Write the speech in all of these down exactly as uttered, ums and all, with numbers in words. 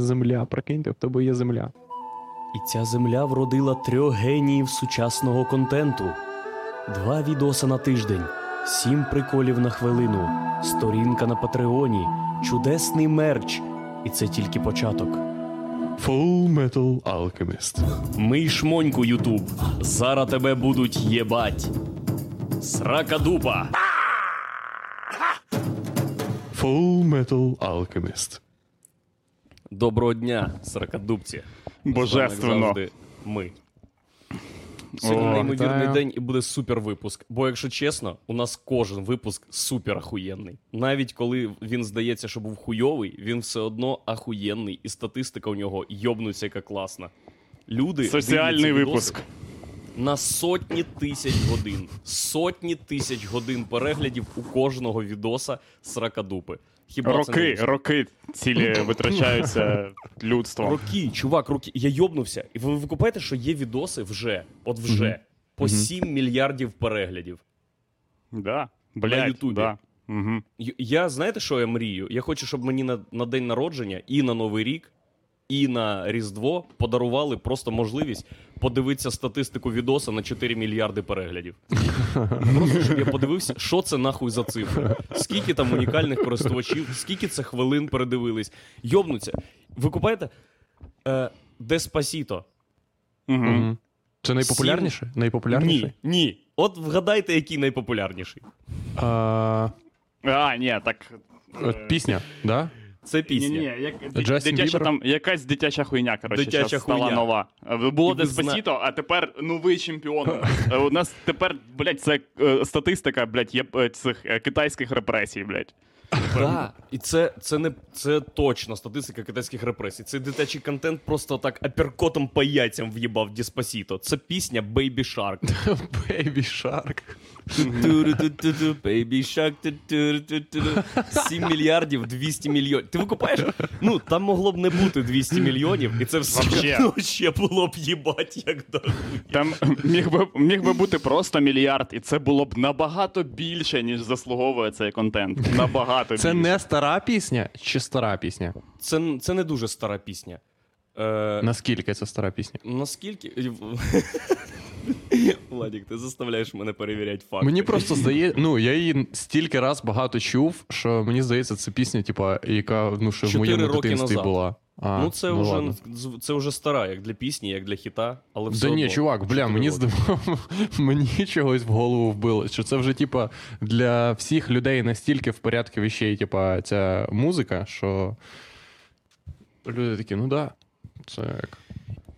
земля. Прикиньте, в тебе є земля. І ця земля вродила трьох геніїв сучасного контенту. Два відоси на тиждень, сім приколів на хвилину, сторінка на Патреоні, чудесний мерч. І це тільки початок. Full Metal Alchemist. Мий шмоньку, Ютуб. Зараз тебе будуть єбать. Срака дупа. Full Metal Alchemist. Доброго дня, сракадубці. Божественно. Ми. Сьогодні неймовірний день і буде супер випуск. Бо, якщо чесно, у нас кожен випуск супер ахуєнний. Навіть коли він здається, що був хуйовий, він все одно ахуєнний. І статистика у нього йобнуться, яка класна. Люди соціальний випуск. На сотні тисяч годин. Сотні тисяч годин переглядів у кожного відоса сракадупи. Хіба роки, роки цілі витрачаються людством. Роки, чувак, роки. Я йобнувся. І ви викупаєте, що є відоси вже, от вже, mm-hmm. по сім mm-hmm. мільярдів переглядів. Да, блядь, на Ютубі. Да. Mm-hmm. Я, знаєте, що я мрію? Я хочу, щоб мені на, на день народження і на Новий рік, і на Різдво подарували просто можливість подивитися статистику відоса на чотири мільярди переглядів. Просто, щоб я подивився, що це нахуй за цифри. Скільки там унікальних користувачів, скільки це хвилин передивились. Йобнуться. Ви купаєте? Despacito. Угу. Це найпопулярніше? Найпопулярніший? Ні, ні. От вгадайте, який найпопулярніший. А, а ні, так... Пісня, да? Це пісня. Ні, ні, як, дитяча, там, якась дитяча хуйня, коротше, дитяча хуйня. Стала нова. Було Despacito, а тепер новий чемпіон. У нас тепер, блядь, це статистика, блядь, є цих китайських репресій, блядь. Так, і це, це, не, це точно статистика китайських репресій. Це дитячий контент просто так апперкотом по яйцям в'їбав Despacito. Це пісня Baby Shark. Baby Shark. Baby Shark. сім мільярдів двісті мільйонів. Ти викупаєш? Ну, там могло б не бути двісті мільйонів, і це все ну, ще було б їбать, як дохуя. Там міг би, міг би бути просто мільярд, і це було б набагато більше, ніж заслуговує цей контент. Набагато. Це не стара пісня чи стара пісня? Це, це не дуже стара пісня. Е... Наскільки це стара пісня? Наскільки? Владік, ти заставляєш мене перевіряти факти. Мені просто здається, ну, я її стільки раз багато чув, що мені здається, це пісня, типа, яка, ну, ще в моєму дитинстві була. А, ну, це, ну вже, це вже стара, як для пісні, як для хіта, але все да одно. Ні, чувак, бля, мені, мені чогось в голову вбило, що це вже, типа, для всіх людей настільки в порядку вещей, типа, ця музика, що люди такі, ну да, це як...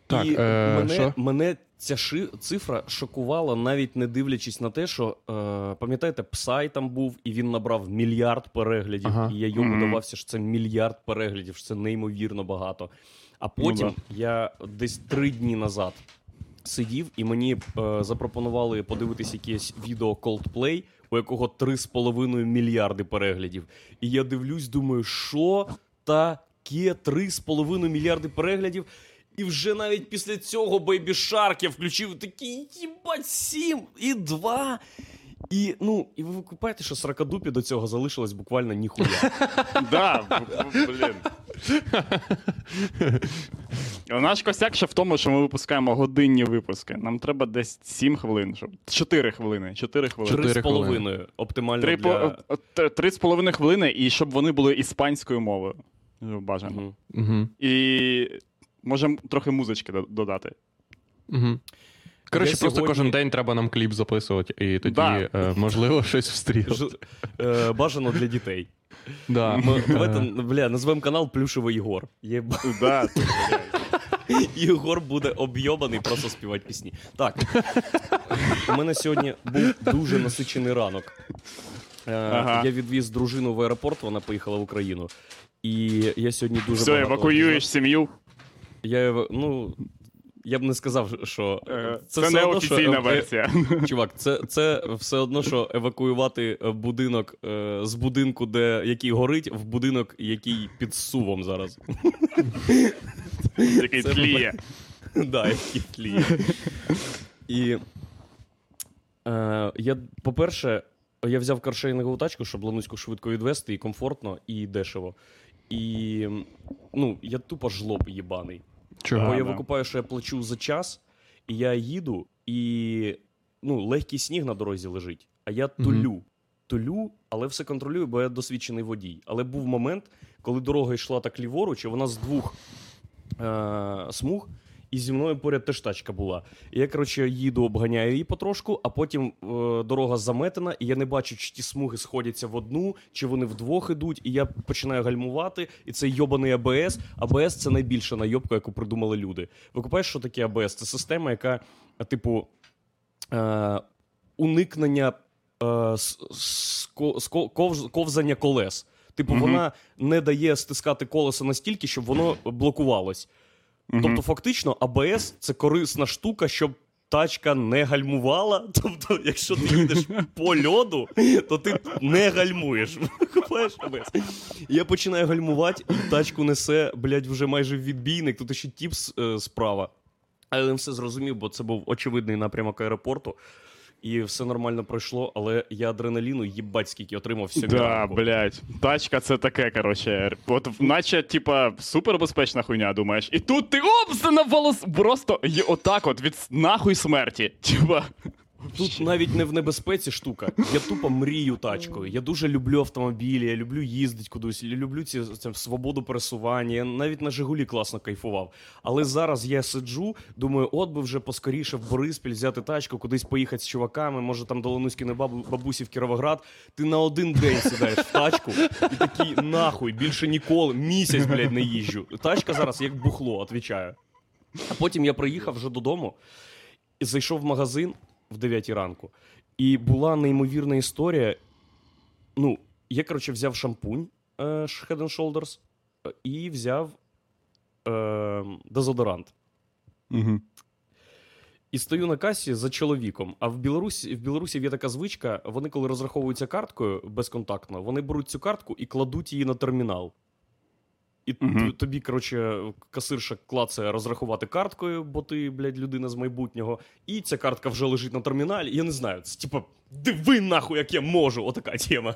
Так, і е, мене, що? Мене ця ши, цифра шокувала, навіть не дивлячись на те, що, е, пам'ятаєте, Psay там був, і він набрав мільярд переглядів, ага. і я йому mm-hmm. давався, що це мільярд переглядів, що це неймовірно багато. А потім ну, да. я десь три дні назад сидів, і мені е, запропонували подивитись якесь відео Coldplay, у якого три з половиною мільярди переглядів. І я дивлюсь, думаю, що таке три з половиною мільярди переглядів? І вже навіть після цього Baby Shark я включив такий, їбать, сім і два. І, ну, і ви викупаєте, що сракадупі до цього залишилось буквально ніхуя. Да, блін. Наш косяк ще в тому, що ми випускаємо годинні випуски. Нам треба десь сім хвилин. чотири хвилини. чотири хвилини. три з половиною. Оптимально для... три з половиною хвилини, і щоб вони були іспанською мовою. Бажано. І... Можемо трохи музички додати. Угу. Коротше, просто сьогодні... кожен день треба нам кліп записувати, і тоді, да. е, можливо, щось встрілити. Е, бажано для дітей. Да. Ми, давайте, бля, назвемо канал «Плюшевий Єгор». Є... Да, Єгор буде об'єбаний просто співати пісні. Так, у мене сьогодні був дуже насичений ранок. Е, ага. Я відвіз дружину в аеропорт, вона поїхала в Україну. І я сьогодні дуже Все, багато... евакуюєш сім'ю? Я, ну, я б не сказав, що... Це, це не одно, офіційна що... версія. Чувак, це, це все одно, що евакуювати будинок з будинку, де який горить, в будинок, який під сувом зараз. Який тліє. Так, який тліє. І я, по-перше, я взяв каршерингову тачку, щоб Лануську швидко відвезти, і комфортно, і дешево. І, ну, я тупо жлоб їбаний. Чого? Бо я викупаю, що я плачу за час, і я їду, і, ну, легкий сніг на дорозі лежить, а я тулю. Mm-hmm. Тулю, але все контролюю, бо я досвідчений водій. Але був момент, коли дорога йшла так ліворуч, і вона з двох е- смуг, і зі мною поряд теж тачка була. І я, коротше, їду, обганяю її потрошку, а потім е- дорога заметена, і я не бачу, чи ті смуги сходяться в одну, чи вони вдвох ідуть, і я починаю гальмувати, і це йобаний АБС. АБС – це найбільша найобка, яку придумали люди. Ви купаєш, що таке АБС? Це система, яка, типу, е- уникнення... ковзання колес. Типу, mm-hmm. вона не дає стискати колесо настільки, щоб воно блокувалось. Mm-hmm. Тобто, фактично, АБС – це корисна штука, щоб тачка не гальмувала. Тобто, якщо ти їдеш по льоду, то ти не гальмуєш. Купаєш АБС. Я починаю гальмувати, і тачку несе, блядь, вже майже в відбійник. Тут ще тіп справа. Але я все зрозумів, бо це був очевидний напрямок аеропорту. І все нормально пройшло, але я адреналіну їбать скільки отримав сьогодні. Да, блядь. Тачка це таке, короче. От наче, типа, супербезпечна хуйня, думаєш. І тут ти опс, навалос... Просто є отак от від нахуй смерті. Типа... Тут навіть не в небезпеці штука. Я тупо мрію тачкою. Я дуже люблю автомобілі, я люблю їздити кудись, я люблю ці, ці, свободу пересування. Я навіть на «Жигулі» класно кайфував. Але зараз я сиджу, думаю, от би вже поскоріше в Бориспіль взяти тачку, кудись поїхати з чуваками, може там до Лануськіної бабусі в Кіровоград. Ти на один день сідаєш в тачку і такий, нахуй, більше ніколи, місяць, блядь, не їжджу. Тачка зараз як бухло, відповідаю. А потім я приїхав вже додому, зайшов в магазин, в дев'ятій ранку. І була неймовірна історія. Ну, я, коротше, взяв шампунь е- Head and Shoulders і взяв е- дезодорант. Угу. І стою на касі за чоловіком. А в Білорусі, в Білорусі є така звичка, вони коли розраховуються карткою безконтактно, вони беруть цю картку і кладуть її на термінал. І угу. тобі, коротше, касирша клацає розрахувати карткою, бо ти, блядь, людина з майбутнього. І ця картка вже лежить на терміналі. Я не знаю, це, типа, диви нахуй, як я можу. Отака тема.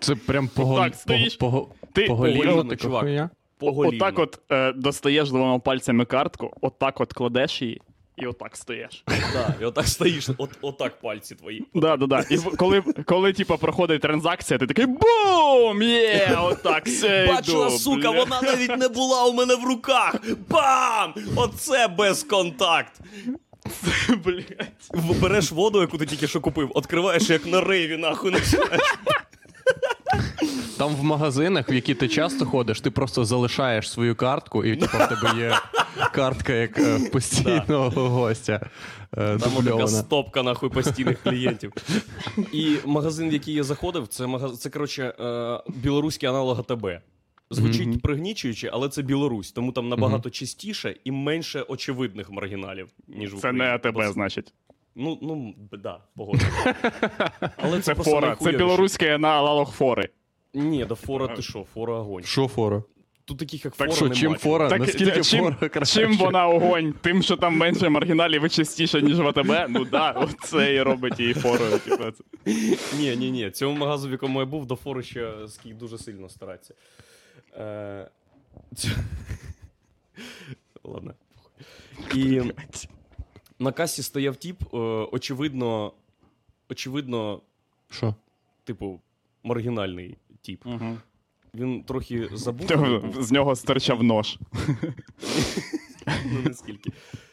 Це прям погон... пого... ти... поголівно, чувак. Поголівно. Отак от е, достаєш двома пальцями картку, отак от кладеш її. І отак стоїш. Да, і отак стоїш, от, отак пальці твої. Да, да, да. І коли, коли типа, проходить транзакція, ти такий бум! Є! Отак все йду. Бачила, сука, бля. Вона навіть не була у мене в руках! Бам! Оце безконтакт! Це, блядь. Береш воду, яку ти тільки що купив, відкриваєш, як на рейві, нахуй, починаєш. Там в магазинах, в які ти часто ходиш, ти просто залишаєш свою картку, і типу, в тебе є картка як е, постійного да. гостя. Е, Там така стопка, нахуй, постійних клієнтів. І магазин, в який я заходив, це, магаз... це коротше, е, білоруський аналог АТБ. Звучить mm-hmm. пригнічуючи, але це Білорусь, тому там набагато mm-hmm. чистіше і менше очевидних маргіналів, ніж в Україні. Це не АТБ, Бо... значить. Ну, ну, да, погоджуюсь. Але це Фора, це білоруський аналог Фори. Ні, до Фора ти що, Фора огонь. Що Фора? Тут таких, як так Фора, немає. Так що, чим Фора? Так, наскільки чим, Фора краще? Чим вона огонь? Тим, що там менше маргіналів і частіше, ніж в АТБ? Ну да, оце і робить її Форою. Ні, ні, ні. Цьому магазу, в якому я був, до Фори ще дуже сильно старатися. Е... Ладно. І на касі стояв тіп, очевидно, очевидно, що? Типу, маргінальний тіп. Угу. Він трохи забув. З нього стирчав нож. Ну, наскільки.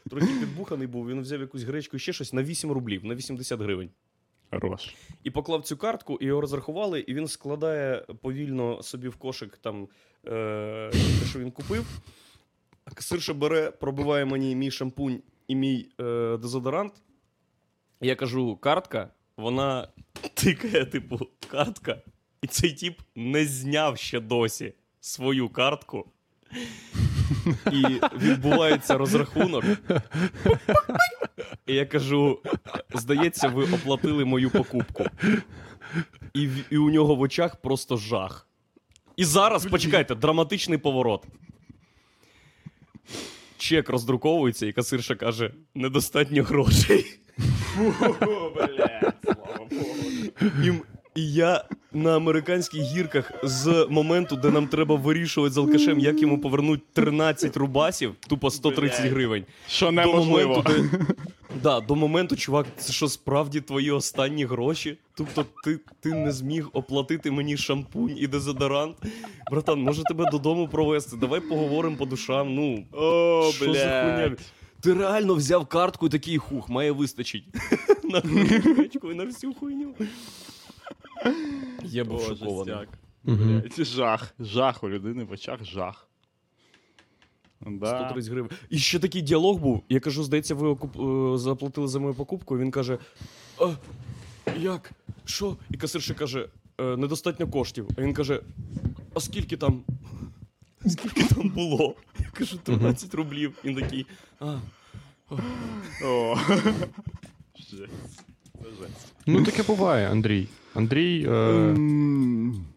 Трохи підбуханий був, він взяв якусь гречку і ще щось на вісім рублів, на вісімдесят гривень. Хорош. І поклав цю картку, і його розрахували, і він складає повільно собі в кошик там, е- те, що він купив. Касирша бере, пробиває мені мій шампунь і мій е- дезодорант. Я кажу, картка, вона тикає, типу, картка. І цей тіп не зняв ще досі свою картку. І відбувається розрахунок. І я кажу, здається, ви оплатили мою покупку. І, в, і у нього в очах просто жах. І зараз, почекайте, драматичний поворот. Чек роздруковується, і касирша каже, недостатньо грошей. Фу, блядь, слава Богу. І, І я на американських гірках з моменту, де нам треба вирішувати з алкашем, як йому повернуть тринадцять рубасів, тупо сто тридцять гривень. Що неможливо. До моменту, де... да, до моменту, чувак, це що справді твої останні гроші? Тобто ти, ти не зміг оплатити мені шампунь і дезодорант? Братан, може тебе додому провести? Давай поговоримо по душам, ну. О, що блядь. За хуйня? Ти реально взяв картку і такий, хух, має вистачить. На хуйню, на всю хуйню. Є був шокований. Це жах. Жах у людини в очах, жах. Да. сто тридцять гривень. І ще такий діалог був. Я кажу, здається, ви окуп... заплатили за мою покупку. І він каже, а, як, що? І касирша каже, недостатньо коштів. А він каже, а скільки там? Скільки там було? Я кажу, тринадцять mm-hmm. рублів. Він такий, а, о. О. Жесть. Ну таке буває, Андрій. Андрій, е...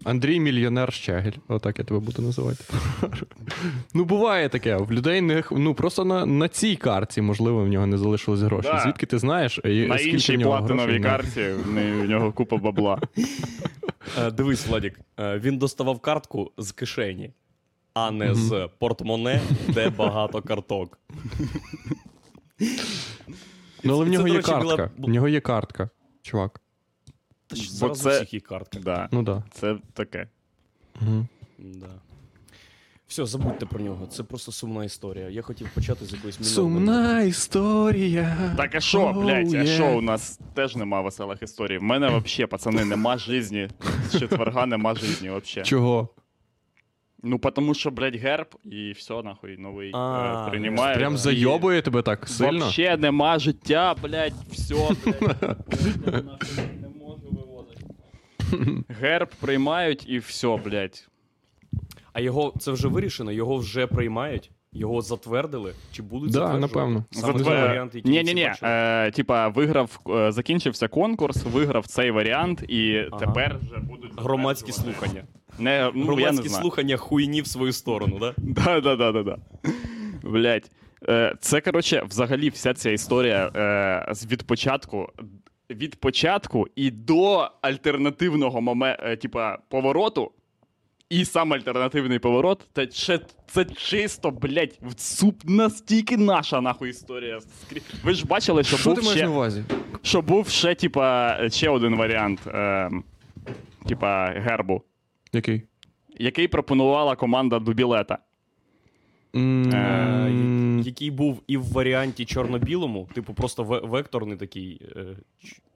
Андрій мільйонер Щегель. Отак я тебе буду називати. Ну буває таке. В людей не... ну, просто на, на цій карті, можливо, в нього не залишилось гроші. Да. Звідки ти знаєш? І на іншій платиновій карті в нього купа бабла. Дивись, Владік, він доставав картку з кишені, а не з портмоне, де багато карток. Ну, але в нього це, є картка. Була... В нього є картка, чувак. Та що, зараз це... у всіх є картка. Да. Ну, да. Це таке. Угу. Да. Все, забудьте про нього. Це просто сумна історія. Я хотів почати з якоїсь мінорної. Сумна історія. Так, а що, oh, блядь, yeah. а що, у нас теж нема веселих історій. В мене взагалі, пацани, нема житті. З четверга нема житті взагалі. Чого? Ну, тому що, блядь, герб, і все, нахуй, новий а, е, приймає. Прям зайобує тебе так сильно? Вообще нема життя, блядь, все, блядь. Я не можу вивозити. Герб приймають, і все, блядь. А його, це вже вирішено? Його вже приймають? Його затвердили? Чи будуть да, затверджувати? Так, напевно. Саме Затвер... варіант, який ні, ні, ні. Е, типа, виграв, е, закінчився конкурс, виграв цей варіант, і ага. тепер вже будуть... Громадські слухання. Не, ну, громадські слухання хуйні в свою сторону, да? Да-да-да-да-да. Блять. Це, коротше, взагалі вся ця історія від початку, від початку і до альтернативного моменту, типа, повороту, і сам альтернативний поворот, це, це чисто, блять, настільки наша, нахуй, історія. Ви ж бачили, що, що був ще... Що ти маєш на увазі? Що був ще, типа, ще один варіант, е, типа, гербу. Який? Який пропонувала команда Дубілета. Mm-hmm. Е- який був і в варіанті чорно-білому, типу просто в- векторний такий, е-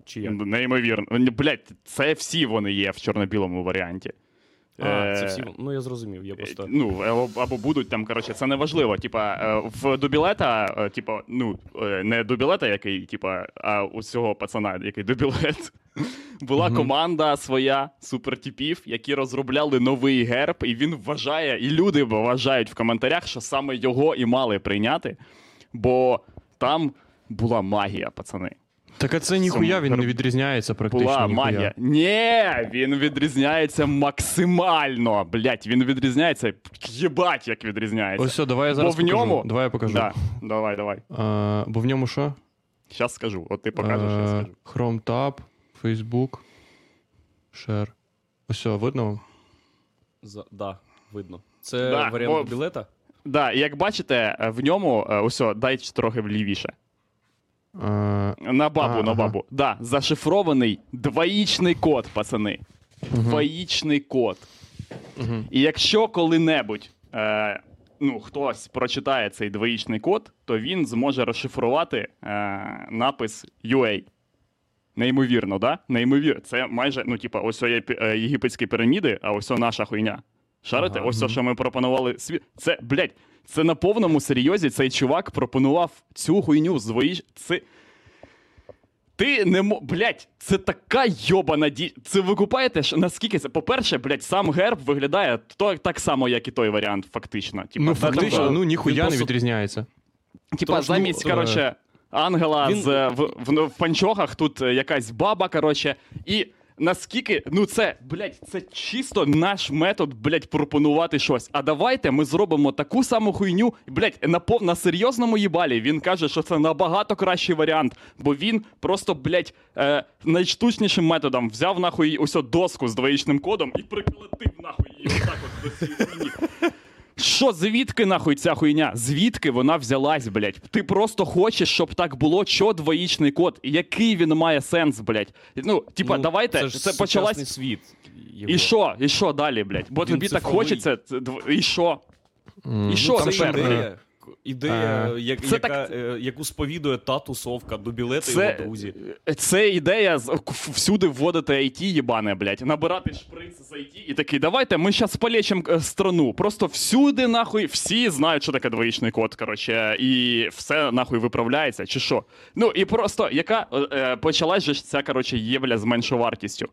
чи як? Неймовірно. Блять, це всі вони є в чорно-білому варіанті. А, е- це всі, ну я зрозумів, я просто... Е- ну, або, або будуть там, коротше, це неважливо. Типа, в Дубілета, типа, ну, не Дубілета, який, типа, а усього пацана, який Дубілет. Була mm-hmm. команда своя супертіпів, які розробляли новий герб, і він вважає, і люди вважають в коментарях, що саме його і мали прийняти, бо там була магія, пацани. Так а це ніхуя він не відрізняється практично. Була ніхуя. Магія. Нє, він відрізняється максимально, блять, він відрізняється, єбать, як відрізняється. Ось, все, давай я зараз бо покажу. Ньому... Давай я покажу. Да, давай, давай. А, бо в ньому що? Щас скажу, от ти покажеш, я скажу. Chrome Tab. Facebook, Share. Ось, видно вам? Так, да, видно. Це да, варіант о, білета? Так, да, як бачите, в ньому, ось, дайте трохи влівіше. А, на бабу, а, на бабу. Так, ага. да, зашифрований двоїчний код, пацани. Угу. Двоїчний код. Угу. І якщо коли-небудь е, ну, хтось прочитає цей двоїчний код, то він зможе розшифрувати е, напис ю ей. Неймовірно, да? Неймовірно. Це майже, ну, типа, ось є єгипетські піраміди, а ось наша хуйня. Шарите? Ага, ось, що ми пропонували світ. Це, блядь, це на повному серйозі цей чувак пропонував цю хуйню звої... Це... Ти не мо... Блядь, це така йобана ді... Це ви купаєте, наскільки це... По-перше, блядь, сам герб виглядає то, так само, як і той варіант, фактично. Типа, ну, фактично, там, ну, ніхуя просто... не відрізняється. Типа, тож, замість, ну, короче... Ангела він... з, в, в, в панчохах, тут якась баба, коротше, і наскільки, ну це, блядь, це чисто наш метод, блядь, пропонувати щось. А давайте ми зробимо таку саму хуйню, блядь, на, на серйозному їбалі. Він каже, що це набагато кращий варіант, бо він просто, блядь, е, найштучнішим методом взяв, нахуй, ось о доску з двоєчним кодом і приколотив, нахуй, її отак от до цієї хуйні. Що, звідки, нахуй, ця хуйня? Звідки вона взялась, блядь? Ти просто хочеш, щоб так було? Чо двоїчний код? Який він має сенс, блядь? Ну, типа, ну, давайте, це, це почалась... світ. Його. І що? І що далі, блядь? Бо він тобі цифровий. Так хочеться, і що? Mm. І що ну, тепер, блядь? Ідея, а, як, яка, так... яку сповідує та тусовка Дубілета це, і друзі. Це ідея всюди вводити ай ті, їбане, блядь. Набирати шприц з ай ті і такий, давайте ми зараз полечим страну. Просто всюди, нахуй, всі знають, що таке двоєчний код, коротше, і все, нахуй, виправляється, чи що. Ну, і просто, яка почалась же ця, коротше, євля з меншовартістю.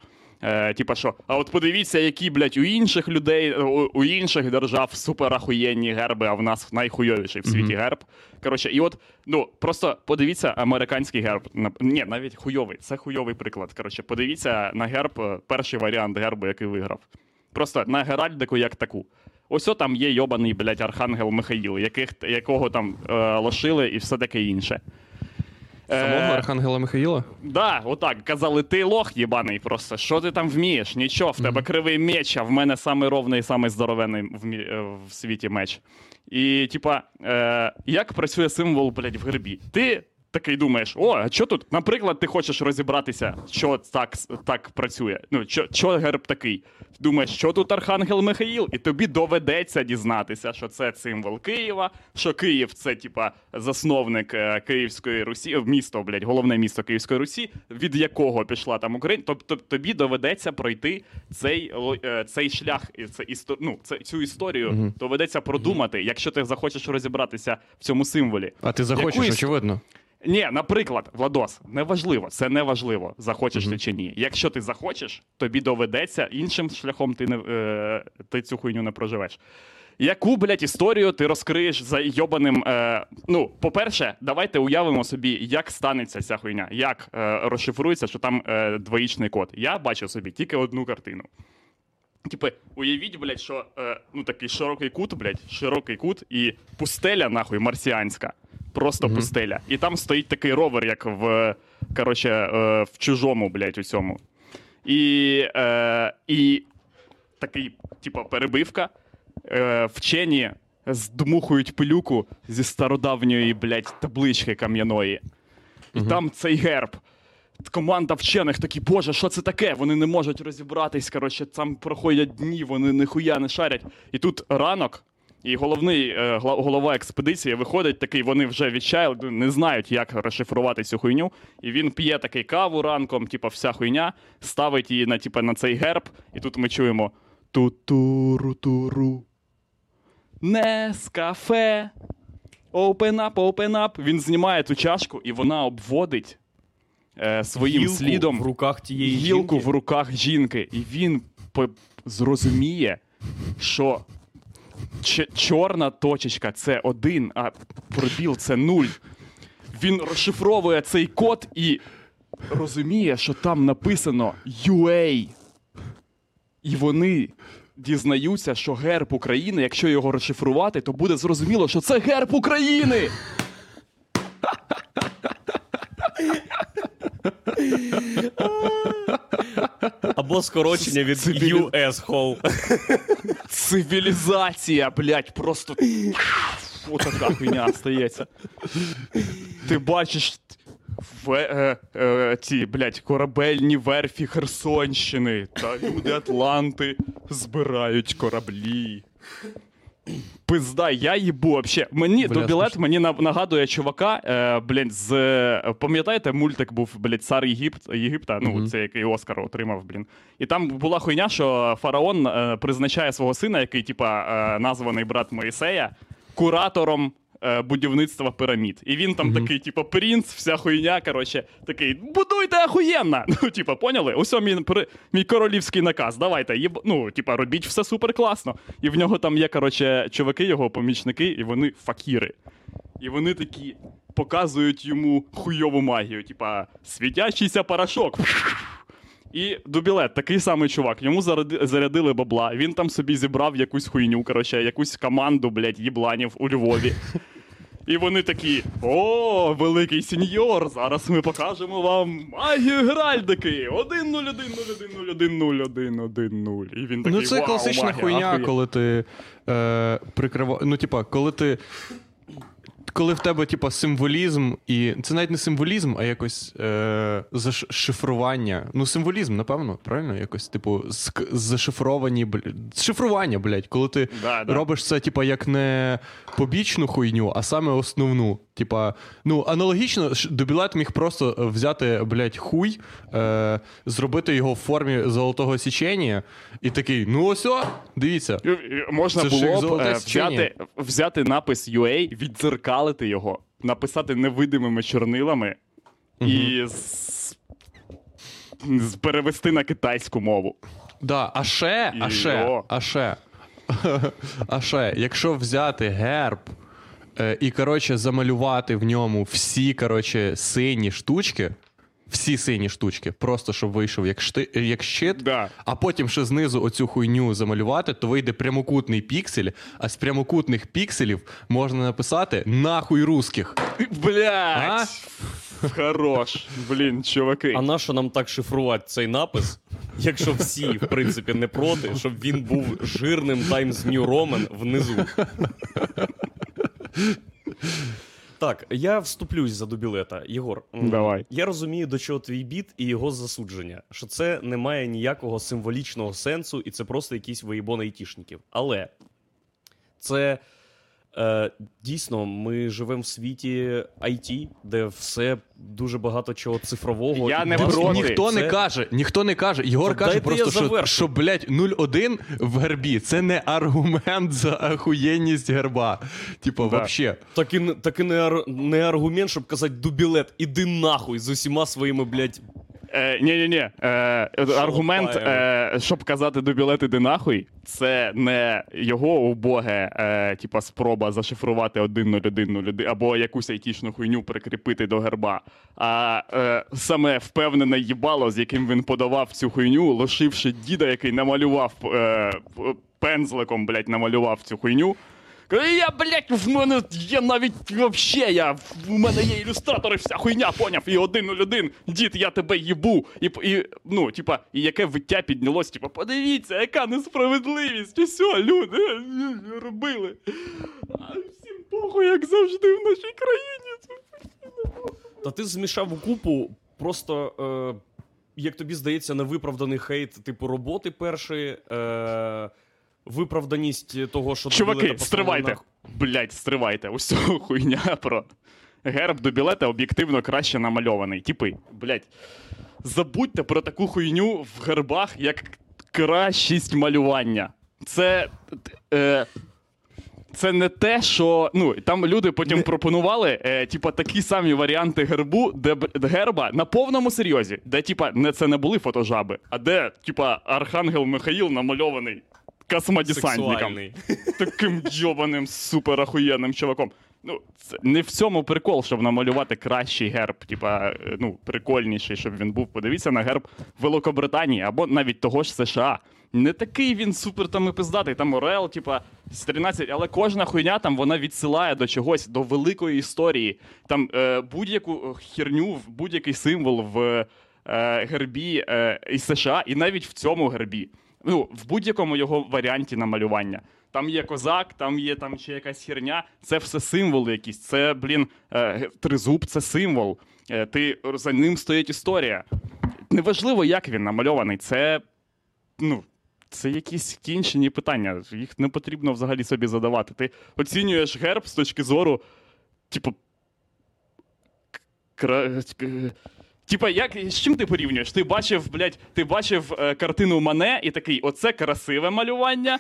Е, типа що, а от подивіться, які, блядь, у інших людей, у, у інших держав суперахуєнні герби, а в нас найхуйовіший в світі mm-hmm. герб. Коротше, і от, ну, просто подивіться американський герб. Ні, навіть хуйовий, це хуйовий приклад. Коротше, подивіться на герб, перший варіант гербу, який виграв. Просто на геральдику як таку. Ось о там є йобаний, блядь, Архангел Михаїл, яких, якого там е, лошили і все таке інше. Самого Архангела Михаїла? Так, да, отак. Казали, ти лох єбаний просто. Що ти там вмієш? Нічого, в тебе mm-hmm. кривий меч, а в мене самий ровний і самий здоровений в, мі... в світі меч. І, типа, е... як працює символ, блядь, в гербі? Ти такий думаєш, о, а що тут? Наприклад, ти хочеш розібратися, що так, так працює. Ну, що, що герб такий? Думаєш, що тут Архангел Михаїл? І тобі доведеться дізнатися, що це символ Києва, що Київ – це, типа, засновник Київської Русі, місто, блядь, головне місто Київської Русі, від якого пішла там Україна. Тобто тобі доведеться пройти цей, цей шлях, це, ну, це, цю історію угу. доведеться продумати, якщо ти захочеш розібратися в цьому символі. А ти захочеш, Якусь... очевидно. Ні, наприклад, Владос, неважливо, це неважливо, захочеш mm-hmm. ти чи ні. Якщо ти захочеш, тобі доведеться, іншим шляхом ти, не, е, ти цю хуйню не проживеш. Яку, блядь, історію ти розкриєш за йобаним... Е, ну, по-перше, давайте уявимо собі, як станеться ця хуйня, як е, розшифрується, що там е, двоїчний код. Я бачу собі тільки одну картину. Типи, уявіть, блядь, що е, ну, такий широкий кут, блядь, широкий кут і пустеля, нахуй, марсіанська. Просто mm-hmm. пустеля. І там стоїть такий ровер, як в, коротше, в чужому, блядь, у цьому. І, е, і такий, типа, перебивка. Е, вчені здмухують пилюку зі стародавньої, блядь, таблички кам'яної. І mm-hmm. там цей герб. Команда вчених такі, боже, що це таке? Вони не можуть розібратись, коротше, там проходять дні, вони ніхуя не шарять. І тут ранок. І головний, голова експедиції виходить такий, вони вже відчаяли, не знають, як розшифрувати цю хуйню. І він п'є такий каву ранком, типа вся хуйня, ставить її на, типа, на цей герб. І тут ми чуємо ту-ту-ру-ту-ру, Nescafe, open up, open up. Він знімає ту чашку і вона обводить е, своїм гілку слідом в руках тієї гілку жінки. в руках жінки. І він зрозуміє, що... Ч- чорна точечка – це один, а пробіл – це нуль. Він розшифровує цей код і розуміє, що там написано ю ей. І вони дізнаються, що герб України, якщо його розшифрувати, то буде зрозуміло, що це герб України! Або скорочення від Цивілі... ю ес хоу. Цивілізація, блядь, просто отака хуйня стається. Ти бачиш в... е... Е... ті, блядь, корабельні верфі Херсонщини та люди Атланти збирають кораблі. Пизда, я їбу вообще. Мені Дубілет мені нагадує чувака, е, блін, з пам'ятаєте, мультик був, блядь, цар Єгипта, Єгипта, ну, mm-hmm. це який Оскар отримав, блін. І там була хуйня, що фараон е, призначає свого сина, який типа е, названий брат Моїсея, куратором е, будівництва пірамід. І він там mm-hmm. такий, типа, принц, вся хуйня, короче, такий: "Будуйте охуєнно". Ну, типа, поняли? Ось мій, мій королівський наказ. Давайте, єб... ну, типа, робіть все супер класно. І в нього там є, короче, чуваки, його помічники, і вони факіри. І вони такі показують йому хуйову магію, типа, світящийся порошок. І Дубілет, такий самий чувак, йому зарядили бабла, він там собі зібрав якусь хуйню, коротше, якусь команду, блядь, їбланів у Львові. І вони такі: о, великий сеньор, зараз ми покажемо вам магію геральдики. один нуль один нуль один нуль один нуль один нуль. І він такий: ну це вау, класична магія, хуйня, ахує. Коли ти е, прикрива... Ну, типа, коли ти... Коли в тебе, типа, символізм і... Це навіть не символізм, а якось е... зашифрування. Ну, символізм, напевно, правильно? Якось, типу, з... зашифровані... Шифрування, блядь. Коли ти да, да. робиш це, типа, як не побічну хуйню, а саме основну. Типа, ну, аналогічно, Дубілет міг просто взяти, блядь, хуй, е... зробити його в формі золотого січення і такий: ну, ось о, дивіться. Можна це було б е, взяти, взяти напис ю ей, відзеркалити його, написати невидимими чорнилами угу. і з... З перевести на китайську мову. Да, а ще, і... а ще, а ще, а ще, якщо взяти герб е, і, короче, замалювати в ньому всі, короче, сині штучки, всі сині штучки, просто щоб вийшов як, шти, як щит, да. а потім ще знизу оцю хуйню замалювати, то вийде прямокутний піксель, а з прямокутних пікселів можна написати «нахуй русських». Блядь! Хорош. Блін, чуваки. А нащо нам так шифрувати цей напис, якщо всі, в принципі, не проти, щоб він був жирним Times New Roman внизу? Так, я вступлюсь за Дубілета. Єгор, давай. Я розумію, до чого твій біт і його засудження. Що це не має ніякого символічного сенсу, і це просто якісь воєбони айтішників. Але це е, дійсно, ми живемо в світі ай ті, де все дуже багато чого цифрового. Я не проти. Ніхто це... не каже, ніхто не каже. Єгор то каже просто, що, що, блядь, нуль один в гербі. Це не аргумент за ахуєнність герба. Типа, да. вообще. Так і, так і не, ар... не аргумент, щоб казати: Дубілет, іди нахуй з усіма своїми, блядь... Е, ні-ні-ні. Е, аргумент, е, щоб казати Дубілет, іди нахуй, це не його убоге, е, типа, спроба зашифрувати один нуль один нуль один або якусь айтішну хуйню прикріпити до герба. А е, саме впевнене їбало, з яким він подавав цю хуйню, лишивши діда, який намалював, е, пензликом, блядь, намалював цю хуйню. Я, блядь, в мене, я навіть, вообще, я, в мене є ілюстратори, вся хуйня, поняв, і один нуль один, дід, я тебе їбу, і, і ну, типа, і яке виття піднялось, типа, подивіться, яка несправедливість, все, люди робили, а всім похуй, як завжди в нашій країні. Та ти змішав у купу просто, е, як тобі здається, невиправданий хейт, типу, роботи перші, е, виправданість того, що... Чуваки, стривайте! На... Блять, стривайте. Усю хуйня про герб Дубілета об'єктивно краще намальований. Типи, блять, забудьте про таку хуйню в гербах, як кращість малювання. Це... Е... Це не те, що... Ну, там люди потім не... пропонували, е, типа, такі самі варіанти гербу, де, де герба на повному серйозі, де, типа, не, це не були фотожаби, а де, типа, Архангел Михаїл намальований космодесантником. Таким йобаним, суперахуєнним чуваком. Ну, це не в цьому прикол, щоб намалювати кращий герб, типа, ну, прикольніший, щоб він був. Подивіться на герб Великобританії або навіть того ж США. Не такий він супер там і пиздатий, там Орел, типа, тринадцять, але кожна хуйня там, вона відсилає до чогось, до великої історії. Там е, будь-яку херню, будь-який символ в е, гербі е, і США, і навіть в цьому гербі. Ну, в будь-якому його варіанті намалювання. Там є козак, там є там ще якась херня. Це все символи якісь. Це, блін, е, тризуб — це символ. Е, ти, за ним стоїть історія. Неважливо, як він намальований. Це, ну, це якісь кінчені питання. Їх не потрібно взагалі собі задавати. Ти оцінюєш герб з точки зору, типу, кра... Типа, як, з чим ти порівнюєш? Ти бачив, блядь, ти бачив е, картину Мане і такий: оце красиве малювання,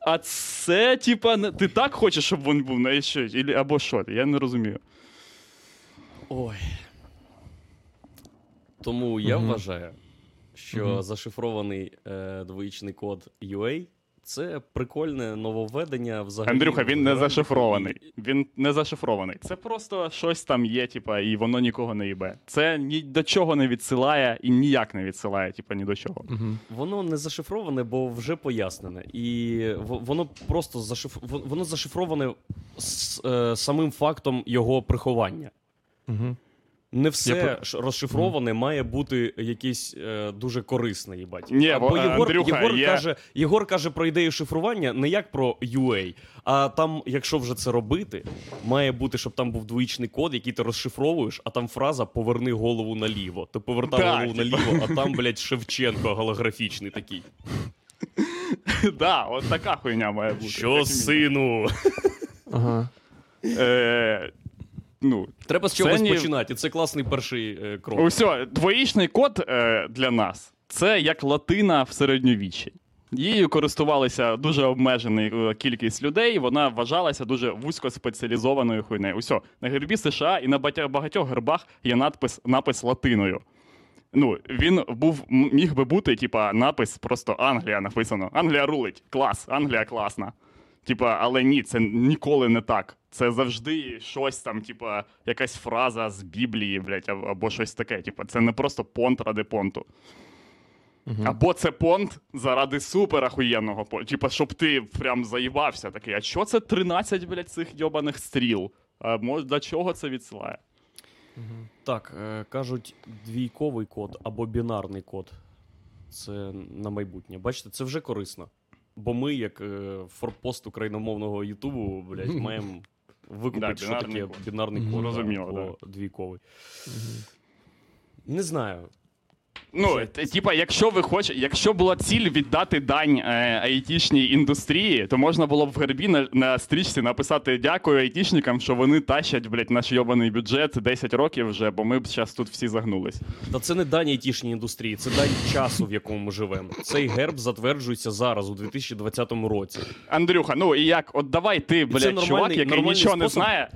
а це, типа, не... ти так хочеш, щоб він був, ну, що, або що? Я не розумію. Ой. Тому я mm-hmm. вважаю, що mm-hmm. зашифрований е, двоєчний код ю ей — Це прикольне нововведення взагалі. Андрюха, він не зашифрований. Він не зашифрований. Це просто щось там є, типа, і воно нікого не їбе. Це ні до чого не відсилає і ніяк не відсилає, типа, ні до чого. Угу. Воно не зашифроване, бо вже пояснене. І воно просто зашиф... воно зашифроване з, е, самим фактом його приховання. Угу. Не все я... розшифроване mm. має бути якийсь е, дуже корисний, їбать. Ні, бо Єгор, Андрюха, Єгор, є... каже, Єгор каже про ідею шифрування не як про ю ей, а там, якщо вже це робити, має бути, щоб там був двоїчний код, який ти розшифровуєш, а там фраза «поверни голову наліво». Ти повертав так, голову наліво, а там, блядь, Шевченко голографічний такий. Да, от така хуйня має бути. Що, сину? Ага. Е... Ну, треба з чогось не... починати, і це класний перший е, крок. Усе, двоїчний код е, для нас – це як латина в середньовіччі. Її користувалися дуже обмежена кількість людей, вона вважалася дуже вузькоспеціалізованою хуйнею. Усе, на гербі США і на багатьох гербах є надпис, напис латиною. Ну, він був, міг би бути, типа, напис просто «Англія» написано. «Англія рулить», «Клас», «Англія класна». Типа, але ні, це ніколи не так. Це завжди щось там, типа, якась фраза з Біблії, блядь, або щось таке. Типа, це не просто понт ради понту. Угу. Або це понт заради супер ахуєнного понту. Типа, щоб ти прям заїбався такий, а що це тринадцять, блядь, цих йобаних стріл? А може, до чого це відсилає? Угу. Так, кажуть, двійковий код або бінарний код. Це на майбутнє. Бачите, це вже корисно. Бо ми, як е, форпост україномовного Ютубу, блядь, маємо викупити, да, що таке код. Бінарний код, розуміло, або да. двійковий. Не знаю. Ну, типа, якщо ви хочете, якщо була ціль віддати дань е, айтішній індустрії, то можна було б в гербі на, на стрічці написати «Дякую айтішникам, що вони тащать, блядь, наш йобаний бюджет десять років вже, бо ми б зараз тут всі загнулись». Та це не дань айтішній індустрії, це дань часу, в якому ми живемо. Цей герб затверджується зараз, у дві тисячі двадцятому році. Андрюха, ну і як, от давай ти, блядь, чувак, який нічого не знає...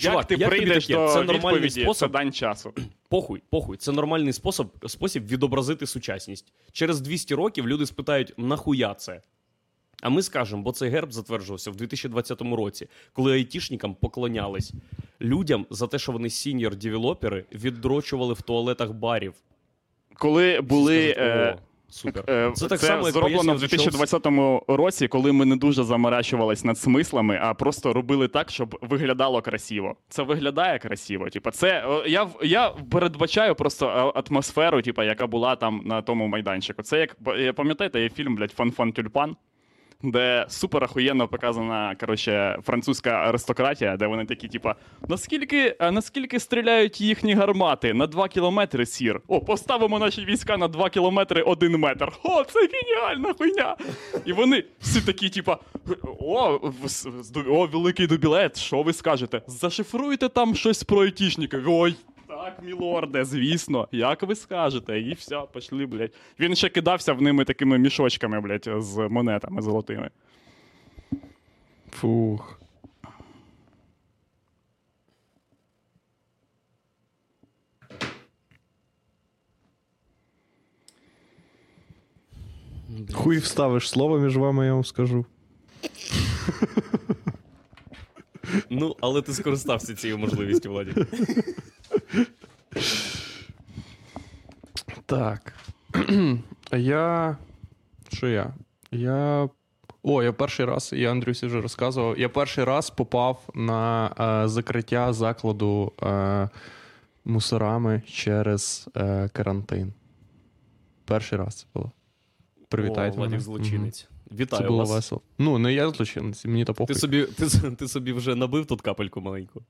Чувак, як ти як прийдеш ти до це відповіді, спосіб... це дань часу? Похуй, похуй. Це нормальний спосіб, спосіб відобразити сучасність. Через двісті років люди спитають, нахуя це? А ми скажемо, бо цей герб затверджувався в дві тисячі двадцятому році, коли айтішникам поклонялись. Людям за те, що вони сіньор-девелопери, віддрочували в туалетах барів. Коли були... Скажуть, супер. Це, це так само, зроблено в дві тисячі двадцятому році, коли ми не дуже заморачувались над смислами, а просто робили так, щоб виглядало красиво. Це виглядає красиво. Типа, це я, я передбачаю просто атмосферу, типа, яка була там на тому майданчику. Це як, пам'ятаєте, є фільм, блядь, «Фан-фан тюльпан», де супер охуєнно показана, коротше, французька аристократія, де вони такі, типа, наскільки, наскільки стріляють їхні гармати? На два кілометри, сір. О, поставимо наші війська на два кілометри один метр. О, це геніальна хуйня! І вони всі такі, типа, о, о, великий Дубілет, що ви скажете? Зашифруйте там щось про айтішника. Ой, так, мілорде, звісно, як ви скажете. І все, пішли, блядь. Він ще кидався в ними такими мішочками, блядь, з монетами золотими. Фух. Хуй вставиш слово між вами, я вам скажу. Ну, але ти скористався цією можливістю, Владі. Так. А я... Що я? Я... О, я перший раз, я Андрюсі вже розказував, я перший раз попав на е, закриття закладу е, мусорами через е, карантин. Перший раз це було. Привітайте. О, Владик злочинець. Угу. Вітаю вас. Це було вас. Весело. Ну, не я злочинець, мені та похуй. Ти собі, ти, ти собі вже набив тут капельку маленьку?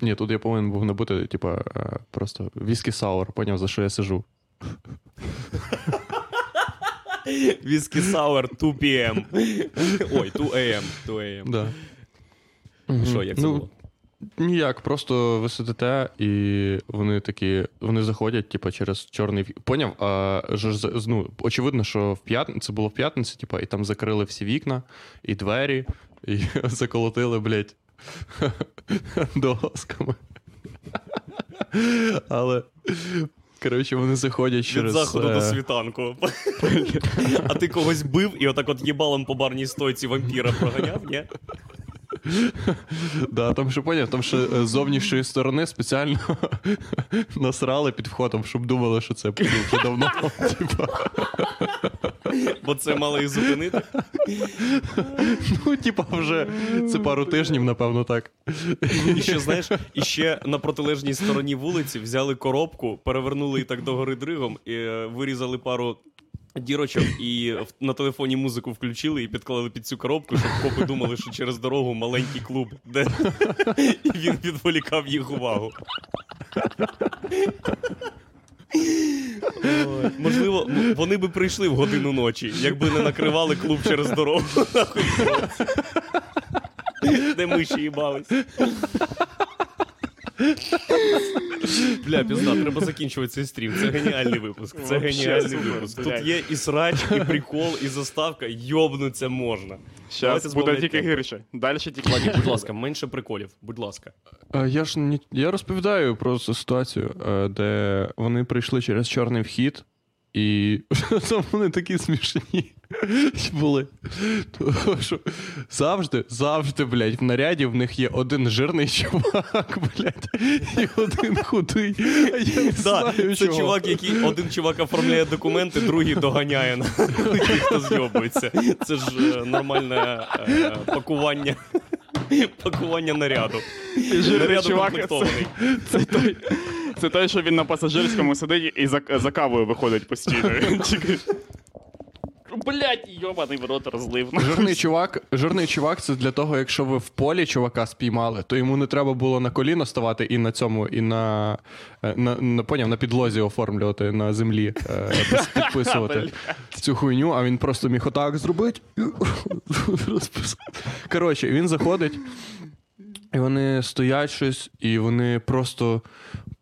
Ні, тут я повинен був набути, типа, просто віскі саур, поняв, за що я сижу. Віскі саур два пі ем. Ой, два ей ем. Да. Що, як це ну, було? Ніяк, просто ви сидите, і вони такі, вони заходять, типа, через чорний... Поняв, а, ж, ну, очевидно, що в п'ятницю, це було в п'ятницю, типа, і там закрили всі вікна, і двері, і заколотили, блядь, досками. Але Коротше, вони заходять через... Від заходу до світанку. А ти когось бив і отак от їбалом по барній стойці вампіра проганяв, ні? Да, там що поняв, там ще з зовнішньої сторони спеціально насрали під входом, щоб думали, що це вже давно. Бо це мало їх зупинити? Ну, типа, вже це пару тижнів, напевно, так. І ще, знаєш, і ще на протилежній стороні вулиці взяли коробку, перевернули і так догори дригом, і вирізали пару дірочок і на телефоні музику включили і підклали під цю коробку, щоб копи думали, що через дорогу маленький клуб, де і він відволікав їх увагу. Ой. Можливо, вони би прийшли в годину ночі, якби не накривали клуб через дорогу. Де миші їбались. Бля, пізда, треба закінчувати цей стрім. Це геніальний випуск. Це геніальний випуск. Тут є і срач, і прикол, і заставка. Йобнуться можна. Щас буде тільки гірше. Далі тільки лаги. Будь ласка, менше приколів. Будь ласка. Я ж не... Я розповідаю про ситуацію, де вони прийшли через чорний вхід. І там вони такі смішні були. Тому що завжди, завжди, блядь, в наряді в них є один жирний чувак, блядь, і один худий. А я не знаю, чого. Це чувак, який, один чувак оформляє документи, другий доганяє на тих, хто з'йобується. Це ж нормальне е, пакування. Пакування наряду. Наряду комплектований. Це, це той... Це те, що він на пасажирському сидить і за, за кавою виходить постійно. Блять, йобаний в рот розлив. Жирний чувак, жирний чувак, це для того, якщо ви в полі чувака спіймали, то йому не треба було на коліно ставати і на цьому, і на, на, на, поняв, на підлозі оформлювати, на землі підписувати цю хуйню, а він просто міг отак зробити. Коротше, він заходить, і вони стоять щось, і вони просто...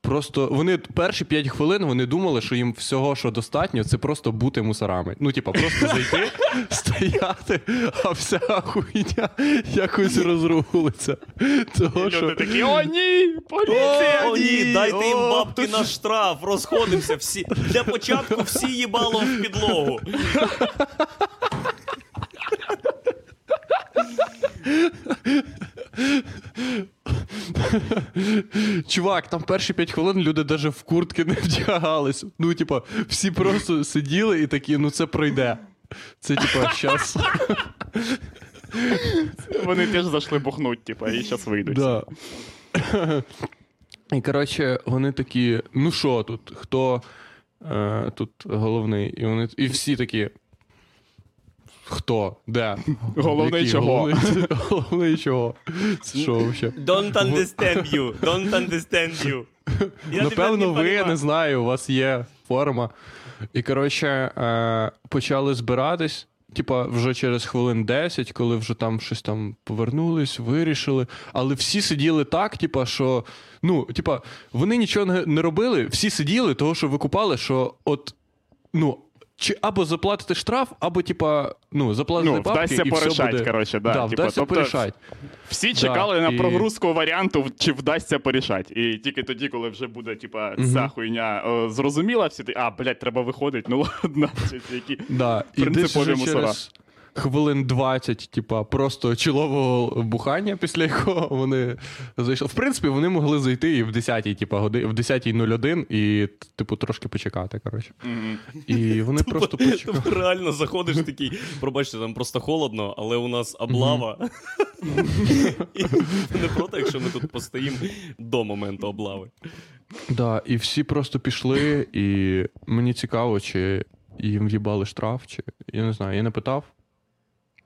Просто вони перші п'ять хвилин вони думали, що їм всього, що достатньо, це просто бути мусорами. Ну, типа, просто зайти, стояти, а вся хуйня якось розрулиться. Того, що... Люди такі, о ні, поліція, о, ні, ні, дайте о, їм бабки на штраф, розходимося всі. Для початку всі їбалом в підлогу. Чувак, там перші п'ять хвилин люди навіть в куртки не вдягались. Ну, типа, всі просто сиділи і такі, ну це пройде. Це, типа, щас... Вони теж зайшли бухнуть, типа, і щас вийдуть. Да. І, коротше, вони такі, ну що тут, хто е, тут головний? І, вони, і всі такі... Хто? Де? Головне який? Чого? Головне чого? Це що взагалі? Don't understand you. Don't understand you. Я напевно, не ви, не знаю, у вас є форма. І, коротше, почали збиратись. Типа, вже через хвилин десять, коли вже там щось там повернулись, вирішили. Але всі сиділи так, типа, що... Ну, типа, вони нічого не робили. Всі сиділи, того, що викупали, що от... Ну... Чи або заплатити штраф, або, типа, ну, заплатити ну, бабки, і порішать, все буде... Коротше, да, да, типа, вдасться тобто порішать. Всі чекали да, на і... прогрузку варіанту, чи вдасться порішать. І тільки тоді, коли вже буде, типа, угу. ця хуйня о, зрозуміла, всі, а, блядь, треба виходити, ну, ладно, які да. принципові мусора. Через... Хвилин двадцять, типа, просто чолового бухання, після якого вони зайшли. В принципі, вони могли зайти і в десятій, типа, годині, в десятій нуль один і, типу, трошки почекати, коротше. Mm-hmm. І вони тупо, просто почекали. Тупо реально заходиш такий, пробачте, там просто холодно, але у нас облава. Mm-hmm. І не проти, якщо ми тут постоїмо до моменту облави. Так, да, і всі просто пішли, і мені цікаво, чи їм в'їбали штраф, чи... Я не знаю, я не питав.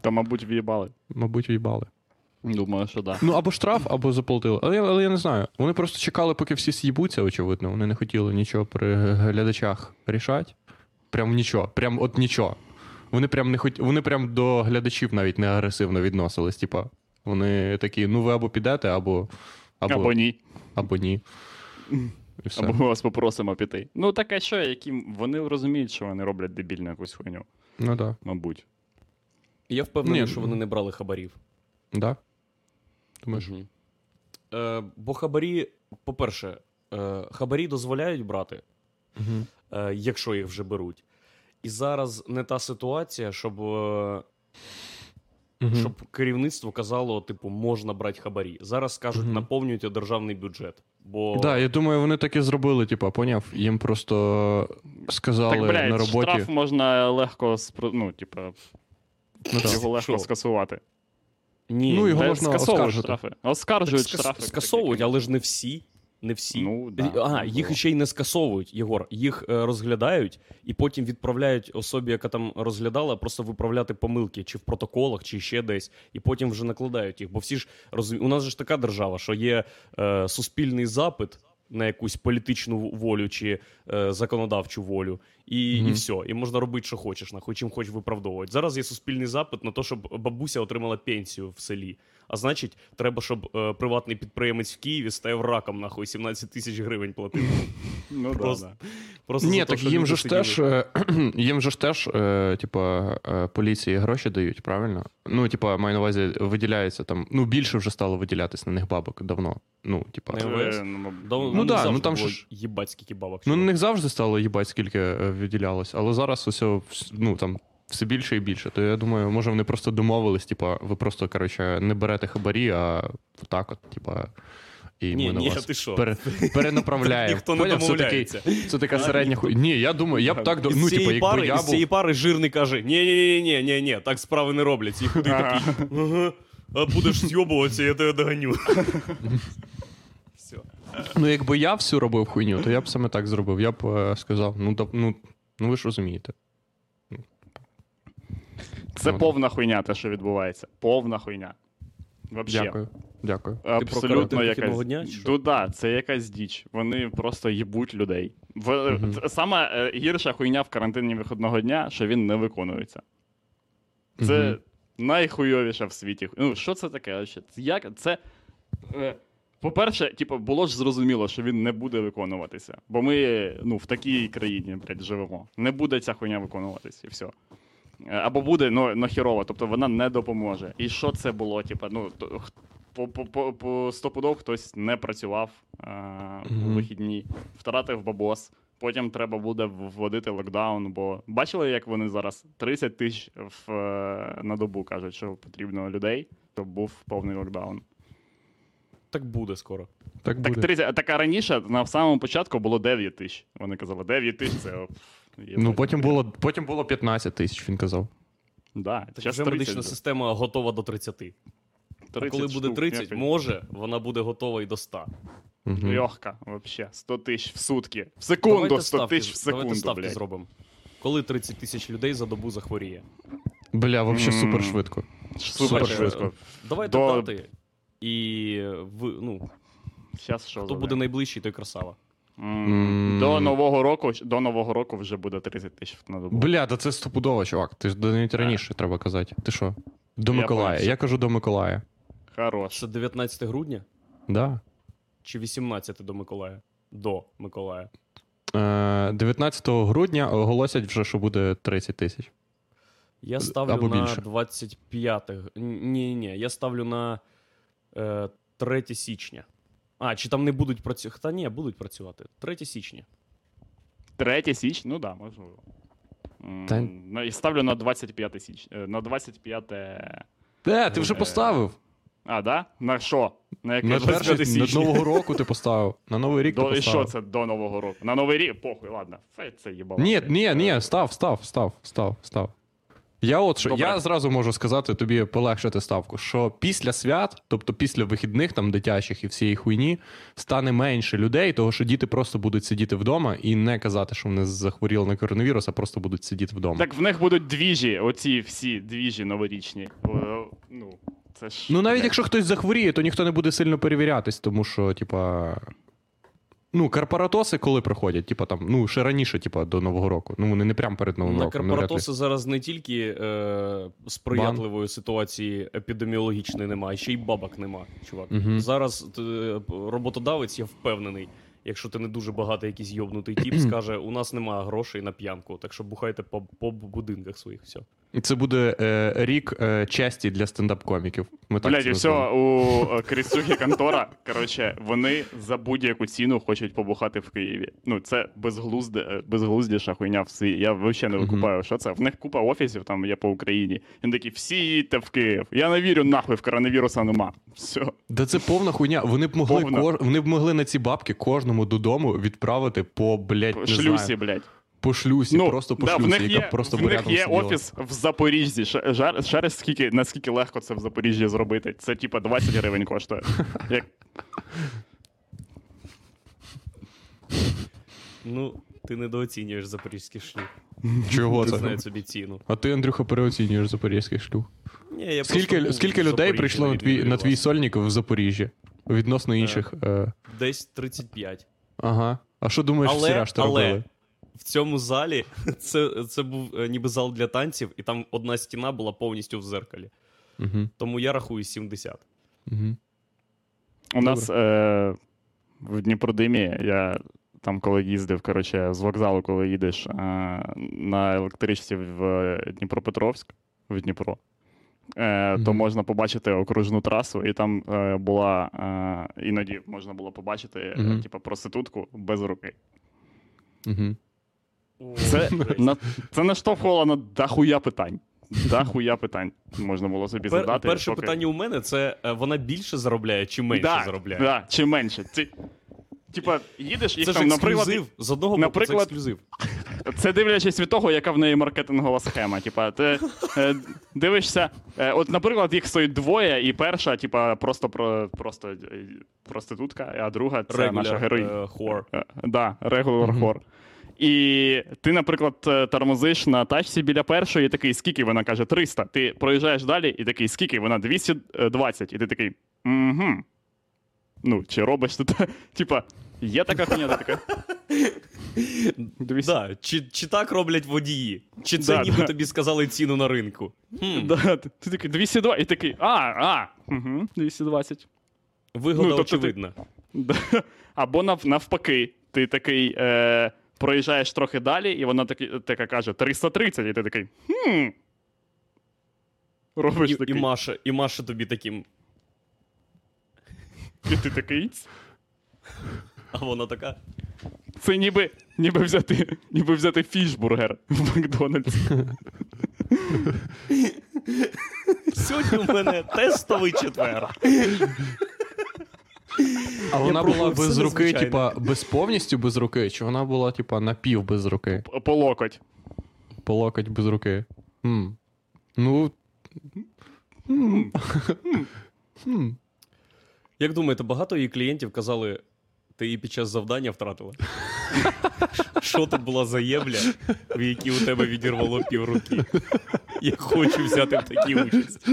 Та, мабуть, в'їбали. Мабуть, в'їбали. Думаю, що так. Да. Ну, або штраф, або заплатили. Але, але я не знаю. Вони просто чекали, поки всі з'їбуться, очевидно. Вони не хотіли нічого при глядачах рішати. Прям нічого. Прям от нічого. Вони прям, не хот... Вони прям до глядачів навіть не агресивно відносились. Типа, вони такі, ну ви або підете, або... Або, або ні. Або ні. Або ми вас попросимо піти. Ну, так а що, які... вони розуміють, що вони роблять дебільну якусь хуйню. Ну, так. Да. Мабуть. Я впевнений, що вони не брали хабарів. Так? Да? Думаєш? Ні. Е, бо хабарі, по-перше, е, хабарі дозволяють брати, угу. е, якщо їх вже беруть. І зараз не та ситуація, щоб, е, угу. щоб керівництво казало, типу, можна брати хабарі. Зараз кажуть, угу. наповнюйте державний бюджет. Бо... Да, я думаю, вони так і зробили, типу, поняв? Їм просто сказали так, блядь, на роботі... штраф можна легко, ну, типу, ну, його легко скасувати. Ні, ну, його можна оскаржити. Штрафи. Оскаржують так, штрафи. Скасовують, але ж не всі. Не всі. Ну, да, ага, їх було. Ще й не скасовують, Єгор. Їх е, розглядають і потім відправляють особі, яка там розглядала, просто виправляти помилки чи в протоколах, чи ще десь. І потім вже накладають їх. Бо всі ж роз... у нас же ж така держава, що є е, суспільний запит на якусь політичну волю чи е, законодавчу волю. І, mm-hmm. і все. І можна робити, що хочеш, на чим хоч виправдовувати. Зараз є суспільний запит на те, щоб бабуся отримала пенсію в селі. А значить, треба, щоб е, приватний підприємець в Києві став раком, нахуй, сімнадцять тисяч гривень платив. Ну, просто, да, да. Просто ні, так їм же ж теж, їм же ж теж, типа, поліції гроші дають, правильно? Ну, типа, маю на увазі, виділяється там, ну, більше вже стало виділятись на них бабок давно. Ну, типа, ну, да, ну там ж їбать скільки бабок. Ну, на них завжди стало їбать скільки виділялось, але зараз усе, ну, там все більше і більше. То я думаю, може вони просто домовились, типа, ви просто, короче, не берете хабарі, а так от, типа, і ні, ми на ні, вас пере, перенаправляємо. Ніхто не домовляється. Це, це така середня хуйня. Ні, я думаю, я б так, ну, типа, якби пари, я був... З цієї пари жирний каже, ні-ні-ні, так справи не роблять. І худий такий, ага, а будеш з'йобуватися, я тебе доганю. Все. Ну, якби я всю робив хуйню, то я б саме так зробив. Я б сказав, ну, ну, ну ви ж розумієте. Це ну, повна так. хуйня, те, що відбувається. Повна хуйня. Вообще. Дякую. Дякую. Абсолютно якась. Дня, ну, да, це якась діч. Вони просто їбуть людей. В... Mm-hmm. Саме гірша хуйня в карантині вихідного дня, що він не виконується. Це mm-hmm. найхуйовіша в світі. Ну, що це таке? Як? Це... По-перше, типу, було ж зрозуміло, що він не буде виконуватися. Бо ми, ну, в такій країні, блядь, живемо. Не буде ця хуйня виконуватися, і все. Або буде, ну, нахірово, тобто вона не допоможе. І що це було, типу, ну, по стопудов хтось не працював а, mm-hmm. у вихідні, втратив бабос, потім треба буде вводити локдаун, бо бачили, як вони зараз тридцять тисяч в, на добу кажуть, що потрібно людей, щоб був повний локдаун. Так буде скоро. Так, так, буде. тридцять так, а раніше, на самому початку, було дев'ять тисяч. Вони казали, дев'ять тисяч це... Оп, ну, потім було, потім було п'ятнадцять тисяч, він казав. Да, так, вже медична система готова до тридцяти. тридцять а коли штук, буде тридцять, може, вона буде готова і до ста. Угу. Легка, взагалі. сто тисяч в сутки. В секунду, давайте сто тисяч в секунду. Давайте ставки блядь. зробимо. Коли тридцять тисяч людей за добу захворіє? Бля, взагалі mm. супер швидко. Супер швидко. Давайте до... дати... І в, ну, щас, що хто зробив? Буде найближчий, той красава. Mm. До нового року до нового року вже буде тридцять тисяч на добу. Бля, та це стопудово, чувак. Ти ж навіть раніше треба казати. Ти що? До Я Миколая. Пам'ятаю. Я кажу до Миколая. Хорош. Це дев'ятнадцяте грудня? Да. Чи вісімнадцяте до Миколая? До Миколая. Е, дев'ятнадцятого грудня оголосять вже, що буде тридцять тисяч. Я ставлю або на більше. двадцять п'ятого. Ні, ні, я ставлю на третє січня. А, чи там не будуть працювати? Та ні, будуть працювати. третє січня. третє січня? Ну да, можливо. Та... Я ставлю на двадцять п'яте січня. На двадцять п'яте... Де, ти вже поставив. А, да? На що? На яке двадцять п'яте січня? На Нового року ти поставив. На Новий рік до, ти поставив. І що це до Нового року? На Новий рік? Похуй, ладно. Фе, це їбало. Ні, ні, ні, став, став, став, став, став. Я от що, я зразу можу сказати тобі, полегшити ставку, що після свят, тобто після вихідних там дитячих і всієї хуйні, стане менше людей, того що діти просто будуть сидіти вдома і не казати, що вони захворіли на коронавірус, а просто будуть сидіти вдома. Так в них будуть двіжі, оці всі двіжі новорічні. Ну, це ж... ну навіть якщо хтось захворіє, то ніхто не буде сильно перевірятись, тому що, типа... Ну, корпоратоси коли проходять? Типа там, ну, ще раніше, типа, до Нового року. Ну, вони не прямо перед Новим на роком. На корпоратоси зараз не тільки е, сприятливої Бан. ситуації епідеміологічної немає, ще й бабок нема, чувак. Угу. Зараз ти, роботодавець, я впевнений, якщо ти не дуже багатий якийсь йобнутий тіп, скаже, у нас немає грошей на п'янку, так що бухайте по, по будинках своїх, все. І це буде е, рік е, честі для стендап-коміків. Блядь, і все, у Крісухи контора, коротше, вони за будь-яку ціну хочуть побухати в Києві. Ну, це безглузде, безглуздіша хуйня в світі. Я взагалі не викупаю, що це. В них купа офісів, там є по Україні. Він такий, всі їдьте в Київ. Я не вірю, нахуй, в коронавіруса нема. Все. Да це повна хуйня. Вони б могли, кор... вони б могли на ці бабки кожному додому відправити по, блядь, не знаю. Шлюсі, блядь. По шлюсі, ну, просто по да, шлюсі, яка є, просто в порядом сиділа. В них є офіс в Запоріжжі. Шариш, скільки, наскільки легко це в Запоріжжі зробити? Це, типа, двадцять гривень коштує. Як... Ну, ти недооцінюєш запорізький шлюх. Чого це? Ти знаєш собі ціну. А ти, Андрюха, переоцінюєш запорізький шлюх. Ні, я скільки скільки людей прийшло на твій, на твій сольник в Запоріжжі? Відносно інших? Е... Десь тридцять п'ять. Ага. А що думаєш, всі решта робили? Але... В цьому залі це, це був ніби зал для танців, і там одна стіна була повністю в зеркалі. Угу. Тому я рахую сімдесят. Угу. У нас е- в Дніпродимі, я там коли їздив, коротше, з вокзалу, коли їдеш е- на електричці в Дніпропетровськ, в Дніпро, е- угу. то можна побачити окружну трасу, і там е- була, е- іноді можна було побачити угу. е- типа проститутку без руки. Угу. Це, на, це наштовхувало на дохуя питань. Дохуя питань можна було собі Пер, задати. Перше поки... питання у мене, це вона більше заробляє чи менше да, заробляє? Так, да, чи менше. Ці, типа, їдеш їх це там, наприклад... Це ж ексклюзив. З одного боку це ексклюзив. Це дивлячись від того, яка в неї маркетингова схема. Типа, ти е, дивишся... Е, от, наприклад, їх стоїть двоє, і перша, типа, просто, про, просто проститутка, а друга це regular, наша героїня. Regular whore. Так, да, regular whore. І ти, наприклад, тормозиш на тачці біля першої, і такий, скільки вона каже, триста. Ти проїжджаєш далі, і такий, скільки вона, двісті двадцять. І ти такий, угу. Ну, чи робиш ти так? Типа, є така хуйня, ти така. Да, чи, чи так роблять водії? Чи це да, ніби да. тобі сказали ціну на ринку? Хм. Да, ти такий, двісті двадцять. І такий, а, а, угу, двісті двадцять. Вигода ну, тобто очевидна. Ти... Да. Або нав, навпаки, ти такий... Е... проїжджаєш трохи далі, і вона такі, така каже триста тридцять, і ти такий, хм. Робиш і, такий. І Маша, і Маша тобі таким. І ти такий. А вона така. Це ніби, ніби, взяти, ніби взяти фішбургер в Макдональдсі. Сьогодні у мене тестовий четвер. А я вона була без руки, звичайно. Типа, без повністю без руки, чи вона була, типа, напів без руки? По локоть. По локоть без руки. М. Ну. М. М. Як думаєте, багато її клієнтів казали, ти її під час завдання втратила? Що тут була за єбля, в якій у тебе відірвало пів руки? Я хочу взяти в такій участь.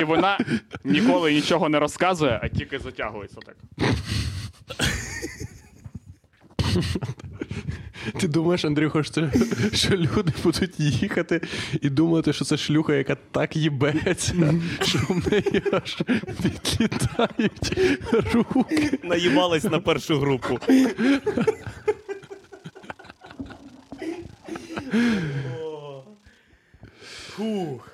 І вона ніколи нічого не розказує, а тільки затягується так. Ти думаєш, Андрюха, що, що люди будуть їхати і думати, що це шлюха, яка так їбеться, що в неї аж відлітають руки. Наїбалась на першу групу. Фух.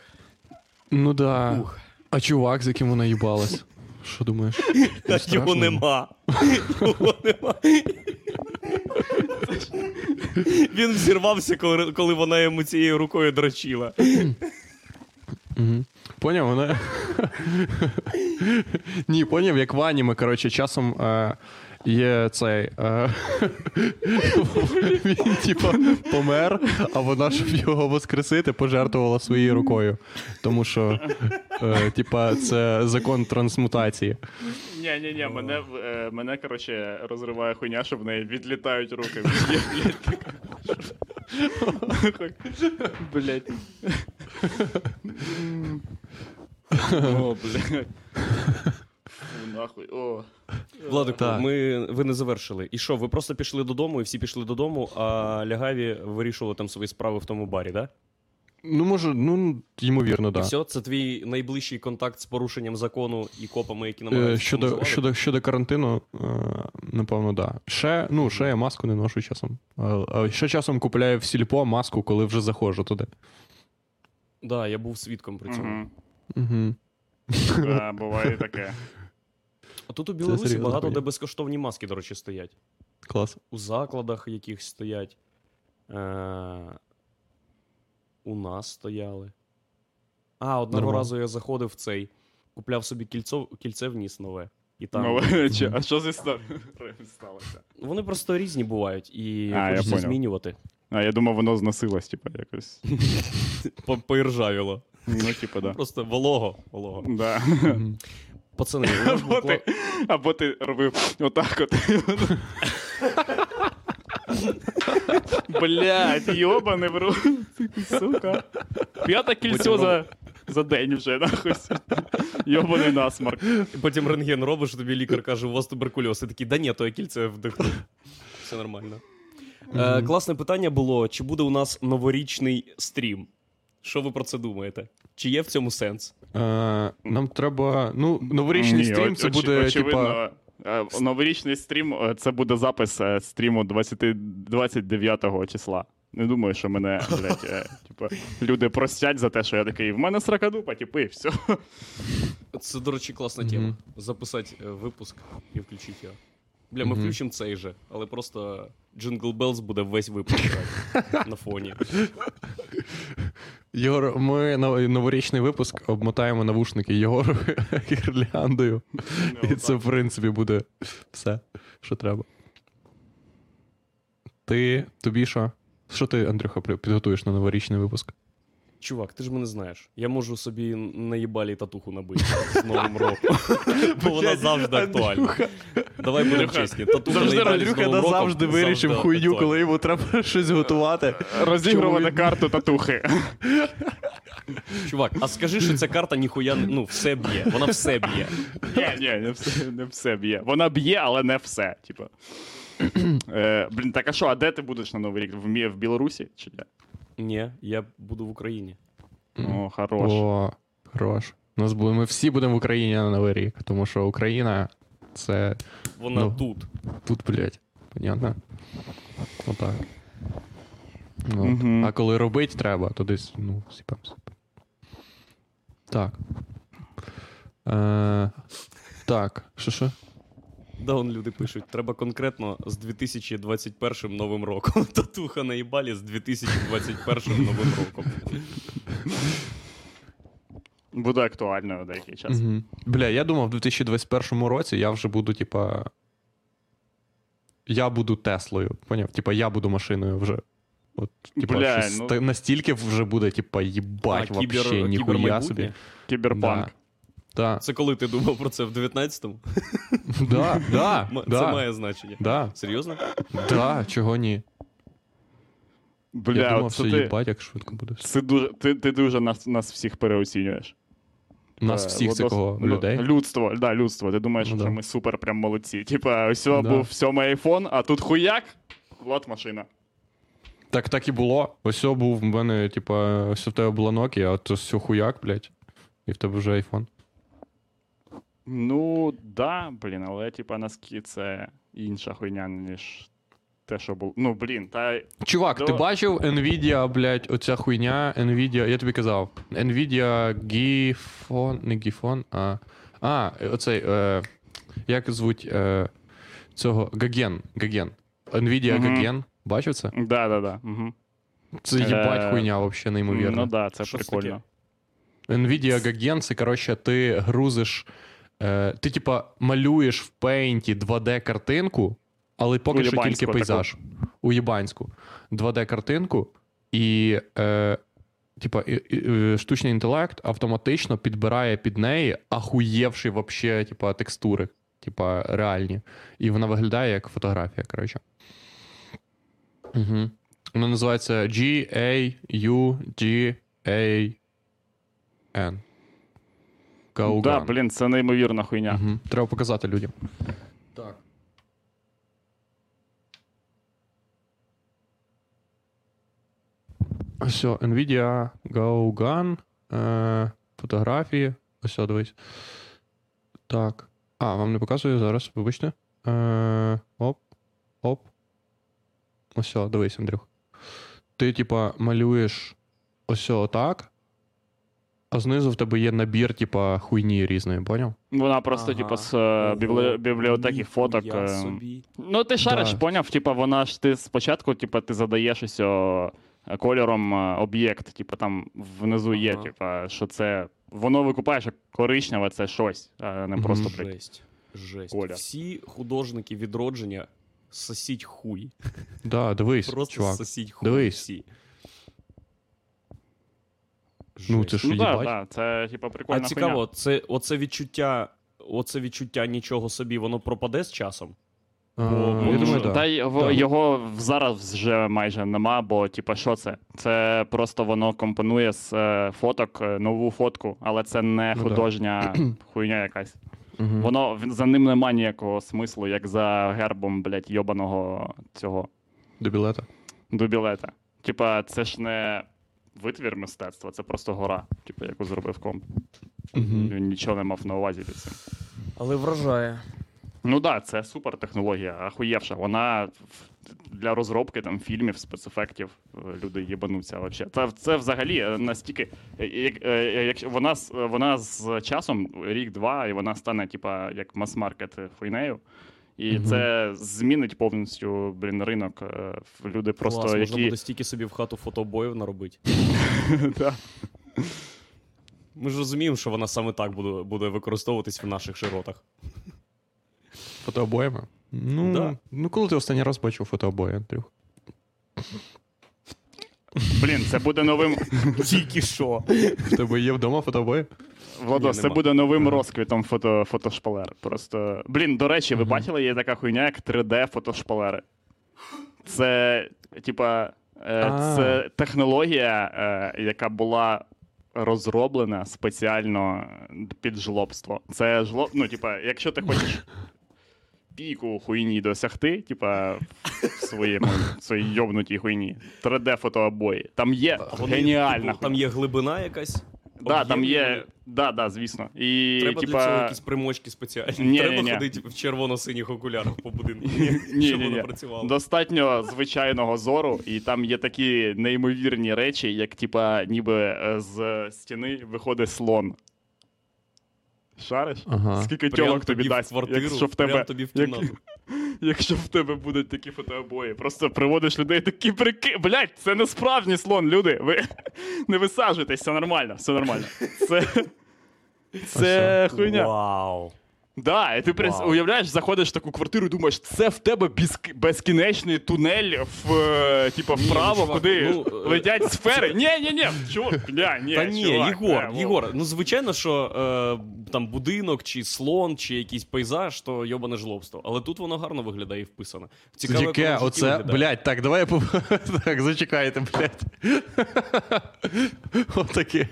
Ну да. Фух. А чувак, з яким вона їбалась? Що думаєш? Та його нема. Його нема. Він взірвався, коли, коли вона йому цією рукою дрочила. Угу. Поняв, вона... Ні, поняв, як в аніме, коротше, часом... Е... Є цей, е... він, типа, помер, а вона, щоб його воскресити, пожертвувала своєю рукою. Тому що, е, типа, це закон трансмутації. Ні-ні-ні, мене, е, мене, коротше, розриває хуйня, що в неї відлітають руки. Блять. О, блять. Нахуй. О. Владику, ми, ви не завершили. І що, ви просто пішли додому, і всі пішли додому, а лягаві вирішували там свої справи в тому барі, да? Ну, може, ну, ймовірно, так. Да. Все, це твій найближчий контакт з порушенням закону і копами, які намагаються. Щодо, щодо, щодо карантину, напевно, так. Да. Ще, ну, ще я маску не ношу часом. А ще часом купляю в сільпо маску, коли вже заходжу туди. Так, да, я був свідком при цьому. Угу. Так, буває таке. А тут у Білорусі багато де безкоштовні маски, до речі, стоять. Клас. У закладах яких стоять. Е- У нас стояли. А, одного Нормально. разу я заходив в цей, купляв собі кільцо, кільце в ніс нове. І там... Нове? Чи? А що з історією сталося? Вони просто різні бувають і а, хочеться змінювати. А, я думав, воно зносилось, типа, якось. Поіржавіло. Ну, типа, да. Просто волого. волого. Да. Пацани, або, ти, або ти робив отак от. Блядь, йобане в руку. Сука. П'яте кільцо за, за день вже, нахуй. Йобаний насмарк. І потім рентген робиш, тобі лікар каже, у вас туберкульоз. І такий, да ні, то я кільце вдихнув. Все нормально. Mm-hmm. Е, класне питання було, чи буде у нас новорічний стрім? Що ви про це думаєте? Чи є в цьому сенс? Е, нам треба... Ну, новорічний Ні, стрім, о, це буде, очевидно... типа... Новорічний стрім, це буде запис стріму двадцятого, двадцять дев'ятого числа. Не думаю, що мене, блядь, типу, люди простять за те, що я такий, в мене сракадупа, типу, і все. Це, до речі, класна mm-hmm. тема. Записати випуск і включити його. Бля, ми mm-hmm. включимо цей же, але просто Jingle Bells буде весь випуск на фоні. Єгор, ми новорічний випуск обмотаємо навушники Єгору гірляндою. І це, в принципі, буде все, що треба. Ти, тобі що? Що ти, Андрюха, підготуєш на новорічний випуск? Чувак, ти ж мене знаєш. Я можу собі на їбалі татуху набити з Новим роком. Бо вона завжди актуальна. Давай будемо чесні. Завжди Андрюха назавжди вирішив хуйню, коли йому треба щось готувати. Розігрувана карту татухи. Чувак, а скажи, що ця карта ніхуя, ну, все б'є. Вона все б'є. Ні, ні, не все б'є. Вона б'є, але не все. Блін, так а що, а де ти будеш на Новий рік? В Білорусі? Чи ні? Ні, я буду в Україні. О, хорош. О, хорош. Нас буде, ми всі будемо в Україні на Новий рік, тому що Україна – це... Вона ну, тут. Тут, блядь. Понятно? Отак. Ну, угу. А коли робити треба, то десь, ну, сіпам, сіпам. Так. Е, так, що-що? Да, он люди пишуть, треба конкретно з дві тисячі двадцять першим новим роком. Татуха на їбалі з дві тисячі двадцять першим новим роком. Буде актуально в деякий час. Угу. Бля, я думав, в дві тисячі двадцять першому році я вже буду, типа... Я буду Теслою, поняв? Типа, я буду машиною вже. От, типа, бля, ну... настільки вже буде, типа, їбать, а, вообще, кібер... ніхуя собі. Кіберпанк. Да. Да. Це коли ти думав про це? В дев'ятнадцятому? Да, да, це да. має значення. Да. Серйозно? Да, чого ні. Бля, я думав, все ти... їбать, як швидко буде. Це дуже... Ти, ти дуже нас, нас всіх переоцінюєш. Нас е, всіх, це водос... кого? Людей? Людство, да, людство. Ти думаєш, ну, що да. ми супер прям молодці. Типа, ось да. був сьомий айфон, а тут хуяк, Влад машина. Так, так і було. Ось був в мене, типа, ось в тебе була Nokia, а то все хуяк, блядь. І в тебе вже айфон. Ну, да, блін, але, типа, наскільки це інша хуйня, ніж те, що було. Ну, блін, та... Чувак, до... ти бачив NVIDIA, блядь, оця хуйня, NVIDIA, я тобі казав, NVIDIA GauGAN, не GauGAN, а... А, оцей, е, як звуть е, цього, GauGAN, GauGAN, NVIDIA GauGAN, бачив це? Да, да, да. Угу. Це їбать хуйня, вообще, неймовірно. Ну, да, це Шо прикольно. Таке? NVIDIA GauGAN, це, коротше, ти грузиш... Ти, типа, малюєш в пейнті два Ді-картинку, але поки що тільки пейзаж. У Єбанську. два Ді-картинку і, е, типа, штучний інтелект автоматично підбирає під неї ахуєвші вообще, типа, текстури. Типа, реальні. І вона виглядає як фотографія, коротше. Угу. Вона називається G-A-U-G-A-N. Так, да, блін, це неймовірна хуйня. Угу. Треба показати людям. Так. Ось, NVIDIA GauGAN, е, фотографії. Ось, дивись. Так. А, вам не показую зараз, вибачте. Е, оп, оп. Ось, дивись, Андрюх. Ти, типа, малюєш ось отак, а знизу в тебе є набір, типа, хуйні різної, поняв? Вона просто, ага. типа, з е, біблі... бібліотеки фоток. Е... Собі... Ну, ти шариш, да. поняв? Типа, вона ж ти спочатку, типа, ти задаєш ось о... кольором об'єкт, типа, там внизу ага. є, типа, що це... Воно викупає, що коричневе це щось, а не просто прикольно. Жесть, жесть. Коля. Всі художники відродження сосіть хуй. Да, дивись, просто чувак. Просто сосіть хуй дивись. Всі. Жесть. Ну, це ж ну, їбать. Да, да. Це, типа, прикольна хуйня. А цікаво, це, оце, відчуття, оце відчуття нічого собі, воно пропаде з часом? А, бо, я думаю, та, да. його, його зараз вже майже нема, бо, типа, що це? Це просто воно компонує з е, фоток нову фотку, але це не ну, художня да. хуйня якась. Угу. Воно, за ним нема ніякого смислу, як за гербом, блядь, йобаного цього... Дубілета. Дубілета. Типа, це ж не... витвір мистецтва, це просто гора, типу, яку зробив комп. Mm-hmm. Він нічого не мав на увазі під цим. Але вражає. Ну так, да, це супер технологія, ахуєвша. Вона для розробки там, фільмів, спецефектів, люди їбануться взагалі. Це, це взагалі настільки... Як, як, вона, вона з часом, рік-два, і вона стане типу, як мас-маркет хуйнею. І угу. це змінить повністю, блін, ринок. Люди просто, клас, які... можна буде стільки собі в хату фотобоїв наробити. Так. Ми ж розуміємо, що вона саме так буде, буде використовуватись в наших широтах. Фотобоями? Ну, да. ну, коли ти останній раз бачив фотобої, Андрюх? Блін, це буде новим... Тільки що? В тебе є вдома фотобої? Владос, Ні, це нема. Буде новим розквітом фото, фотошпалер. Просто... Блін, до речі, ви uh-huh. бачили, є така хуйня, як три де фотошпалери. Це, типа, uh-huh. це технологія, яка була розроблена спеціально під жлобство. Це жлоб... Ну, типа, якщо ти хочеш піку хуйні досягти, типа, в своєму, в своїй йобнутій хуйні, три де фотообої. Там є геніальна хуйня. Там є глибина якась? Да, там є, да, да, звісно. І, треба типа... для цього якісь примочки спеціальні. Ні, треба ні, ходити ні. в червоно-синіх окулярах по будинку, ні, щоб ні, воно працювало. Достатньо звичайного зору, і там є такі неймовірні речі, як типа ніби з стіни виходить слон. Шариш? Ага. Скільки тьолок тобі, тобі дасть, в квартиру, якщо в тебе, тобі в кімнату. Як... Якщо в тебе будуть такі фотообої. Просто приводиш людей такі прики... Блядь, це не справжній слон, люди. Ви не висаджуйтесь, все нормально, все нормально. Це, це хуйня. Вау. Да, і ти прис... уявляєш, заходиш в таку квартиру і думаєш, це в тебе без... безкінечний тунель в, е... типу, вправо, ні, куди ну, летять сфери. Ні-ні-ні, чувак, бля, ні, Та ні, чувак. Єгор, е, Єгор, ну звичайно, що е, там будинок, чи слон, чи якийсь пейзаж, то йобане жлобство. Але тут воно гарно виглядає і вписано. Цікаво, яке оце, блядь, так, давай я пов... Так, зачекайте, блядь. Отаке.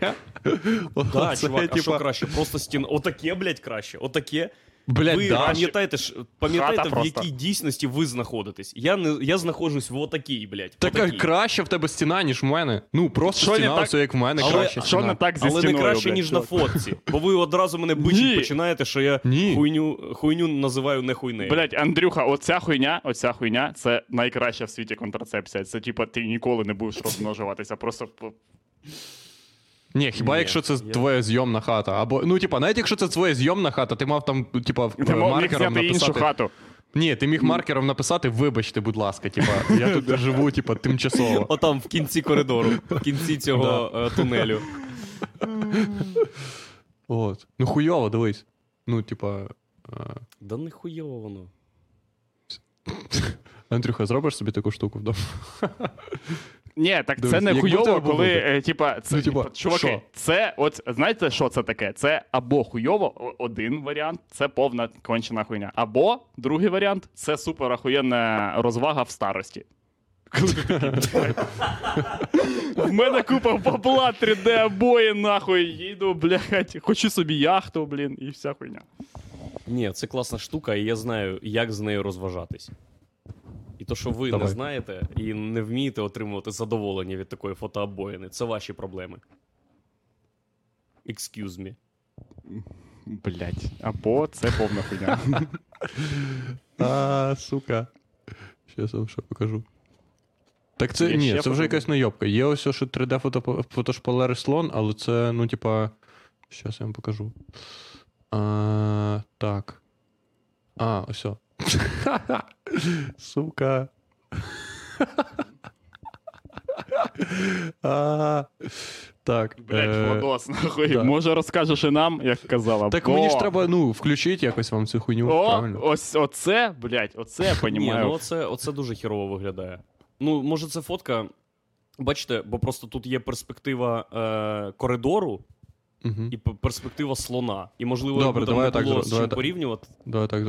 Так, чувак, а що краще? Просто стіна. Отаке, блядь, краще. Отаке. Блядь, ви да, пам'ятаєте, ж, пам'ятаєте в якій дійсності ви знаходитесь? Я, не, я знаходжусь в отакій, блядь. Так краще в тебе стіна, ніж в мене. Ну, просто шо стіна, так... все як в мене, але, краще стіна. Не так зі але стіною, не краще, блядь, ніж на фотці. Бо ви одразу мене бичить починаєте, що я хуйню, хуйню називаю не хуйнею. Блядь, Андрюха, оця хуйня, оця хуйня, це найкраща в світі контрацепція. Це, типа, ти ніколи не будеш розмножуватися, просто... Ні, хіба Ні, якщо це я... твоя зйомна хата, або, ну, типа, навіть якщо це твоя зйомна хата, ти мав там, типа, маркером написати... іншу хату. Ні, ти міг маркером написати, вибачте, будь ласка, типа, я тут живу, типа, тимчасово. Отам, в кінці коридору, в кінці цього тунелю. От. Ну, хуйово, дивись. Ну, типа... Да не хуйово воно. Андрюха, зробиш собі таку штуку вдома? Ні, так Дивись, це не хуйово, коли, е, типа, це, ну, типа, чуваки, шо? Це, от, знаєте, що це таке? Це або хуйово, один варіант, це повна кончена хуйня. Або, другий варіант, це супер ахуєнна розвага в старості. В мене купа бабла, три де обої, нахуй, їду, блядь, хочу собі яхту, блін, і вся хуйня. Ні, це класна штука, і я знаю, як з нею розважатись. І то, що ви Давай. не знаєте і не вмієте отримувати задоволення від такої фотообоїни, це ваші проблеми. Excuse me. Блять. Або це повна хуйня. А, сука. Щас вам що покажу. Так це, я ні, це вже покажу. Якась найобка. Є ось, що три де фотошпалери слон, але це, ну, типа... Щас я вам покажу. А, так. А, ось. Сука. А, так. Блять, е- Владос, нахуй. Да. Може розкажеш і нам, як казала. Так бо... мені ж треба, ну, включити якось вам цю хуйню. О, правильно. Ось оце, блять, оце, я понімаю. Ні, ну оце, оце дуже хірово виглядає. Ну, може це фотка, бачите, бо просто тут є перспектива е- коридору, угу. І перспектива слона. І, можливо, якби там не було з чим порівнювати.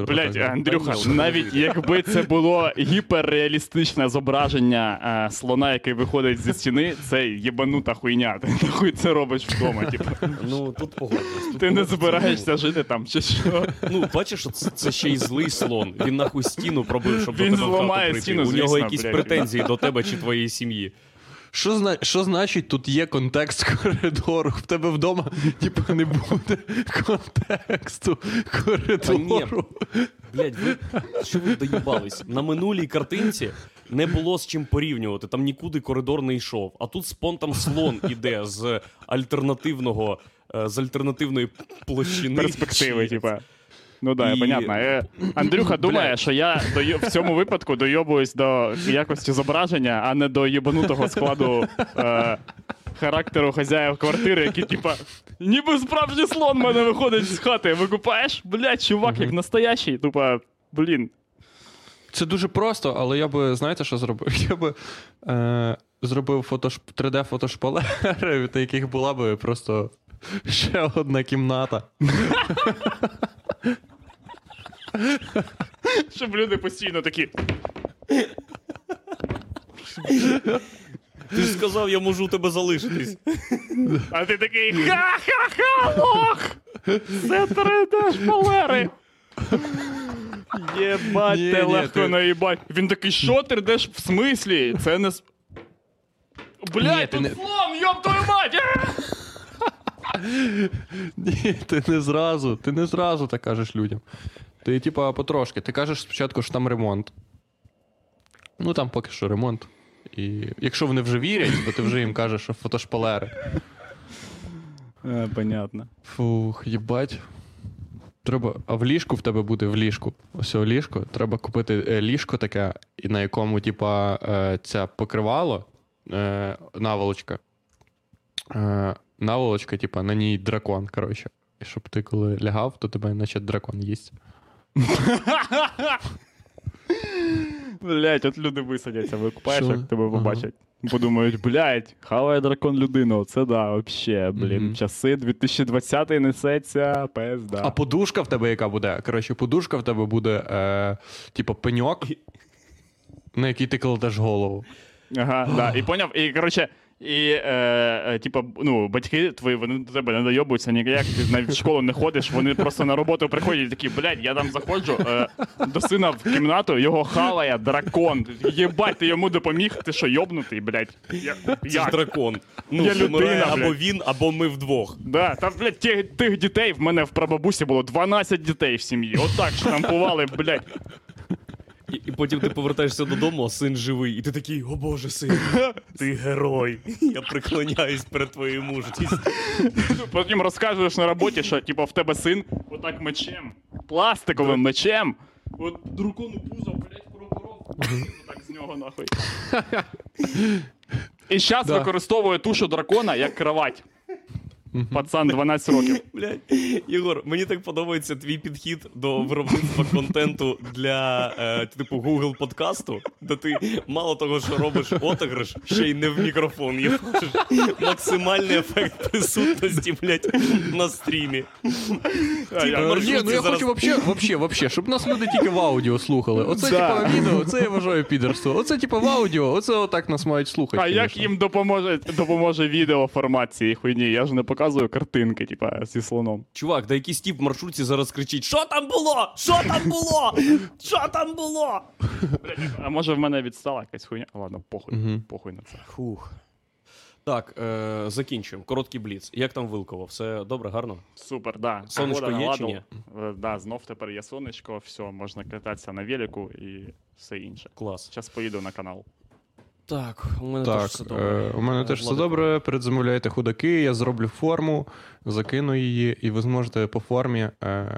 Блять, Андрюха, навіть якби це було гіперреалістичне зображення а, слона, який виходить зі стіни, це єбанута хуйня. Ти нахуй це робиш вдома, типу. Ну, тут погоджуюсь. Ти не збираєшся жити там, чи що? Ну, бачиш, це ще й злий слон. Він нахуй стіну пробив, щоб до тебе в хату прийти. У нього якісь претензії до тебе чи твоєї сім'ї. Що, зна... що значить, тут є контекст коридору? В тебе вдома, типа, не буде контексту коридору. Блять, ви що ви доїбались? На минулій картинці не було з чим порівнювати, там нікуди коридор не йшов. А тут спонтом слон іде з альтернативного, з альтернативної площини. Перспективи, типа. Ну да, і... понятно. Андрюха думає, Бля. що я до... в цьому випадку дойобуюсь до якості зображення, а не до єбанутого складу е... характеру хазяїв квартири, які типа ніби справжній слон мене виходить з хати, викупаєш? Блядь, чувак, угу. як настоящий, тупа, блін. Це дуже просто, але я би, знаєте, що зробив? Я би е... зробив фотош... три де фотошпалери, від яких була би просто ще одна кімната. Щоб люди постійно такі. Ти ж сказав, я можу у тебе залишитись. А ти такий ха-ха-ха, лох! Це три де шпалери! Єбать, ні, те ні, легко ти... наїбать. Він такий, що три де ж в смислі? Це не... Блядь, тут не... слон, йоб твою мать! Ні, ти не зразу, ти не зразу так кажеш людям. Ти, типа, потрошки. Ти кажеш спочатку, що там ремонт. Ну, там поки що ремонт. І якщо вони вже вірять, то ти вже їм кажеш, що фотошпалери. А, понятно. Фух, їбать. Треба... А в ліжку в тебе буде в ліжку. Ось о ліжко. Треба купити ліжко таке, на якому, типа, ця покривало, наволочка. Наволочка, типа, на ній дракон, коротше. І щоб ти коли лягав, то тебе наче дракон їсть. Блять, от люди висадяться, викупаєш, як тебе побачать. Ага. Подумають, блять, хаває дракон людину, це да, вообще, блін, mm-hmm. часи дві тисячі двадцятий несеться, пизда. А подушка в тебе яка буде? Коротше, подушка в тебе буде, е, типа, пеньок, на який ти кладеш голову. Ага, да, і поняв, і, коротше, І, е, е, типа, ну, батьки твої, вони до тебе не дойобуються ніяк, ти навіть в школу не ходиш, вони просто на роботу приходять і такі, блядь, я там заходжу е, до сина в кімнату, його халає дракон. Єбать, ти йому допоміг, ти що, йобнутий, блядь? Я, це ж дракон. Ну, я людина, вмирає, або він, або ми вдвох. Да, там, блядь, тих, тих дітей, в мене в прабабусі було дванадцять дітей в сім'ї. Отак штампували, блядь. І, і потім ти повертаєшся додому, а син живий. І ти такий, о боже, син, ти герой. Я приклоняюсь перед твоєю мужністю. Потім розказуєш на роботі, що типу, в тебе син отак мечем, пластиковим мечем. От дракону пузо, блять, пропоров. Отак з нього нахуй. І зараз да. використовує тушу дракона як кровать. Пацан, дванадцять років. Блядь. Ігор, мені так подобається твій підхід до виробництва контенту для, е, типу, Google-подкасту, де ти мало того, що робиш отиграш, ще й не в мікрофон є. Максимальний ефект присутності, блядь, на стрімі. А, типу, я, ні, ну я зараз... хочу вообще, вообще, вообще, щоб нас люди тільки в аудіо слухали. Оце, да. типу, відео, це я вважаю підерство. Оце, типу, в аудіо, оце отак нас мають слухати. А конечно. Як їм допоможе, допоможе відео формат цієї хуйні? Я ж не показую. показую картинки, типа, зі слоном. Чувак, да якийсь тіп в маршрутці зараз кричить: "Що там було? Що там було? Що там було?" А може в мене відстала якась хуйня? Ладно, похуй, угу. похуй на це. Фух. Так, е- закінчуємо. Короткий бліц. Як там Вилково? Все добре, гарно? Супер, да. Сонечко є чи ні? Да, знов тепер є сонечко, все, можна кататися на велику і все інше. Клас. Зараз поїду на канал. Так, у мене так, теж все добре. У мене теж все добре. Передзамовляйте худаки, я зроблю форму, закину її, і ви зможете по формі е,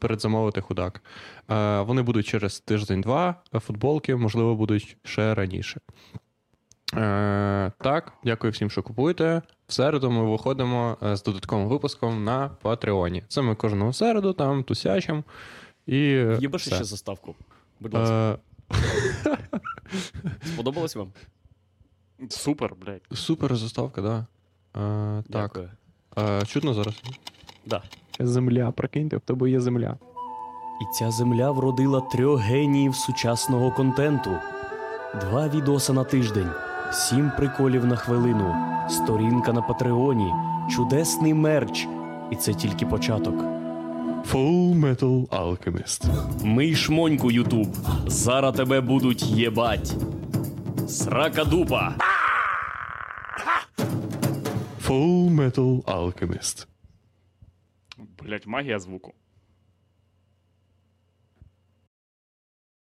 передзамовити худак. Е, вони будуть через тиждень-два, футболки, можливо, будуть ще раніше. Е, так, дякую всім, що купуєте. В середу ми виходимо з додатковим випуском на Патреоні. Це ми кожного середу там тусячим. Єбаш ще заставку, будь ласка. Сподобалось вам? Супер, блядь. Супер заставка, да. А, так. А, чутно зараз? Да. Земля, прикиньте, в тебе є земля. І ця земля вродила трьох геніїв сучасного контенту. Два відоси на тиждень, сім приколів на хвилину, сторінка на Патреоні, чудесний мерч. І це тільки початок. Full Metal Alchemist. Мий шмоньку, Ютуб. Зараз тебе будуть єбать. Срака дупа. Full Metal Alchemist. Блять, магія звуку.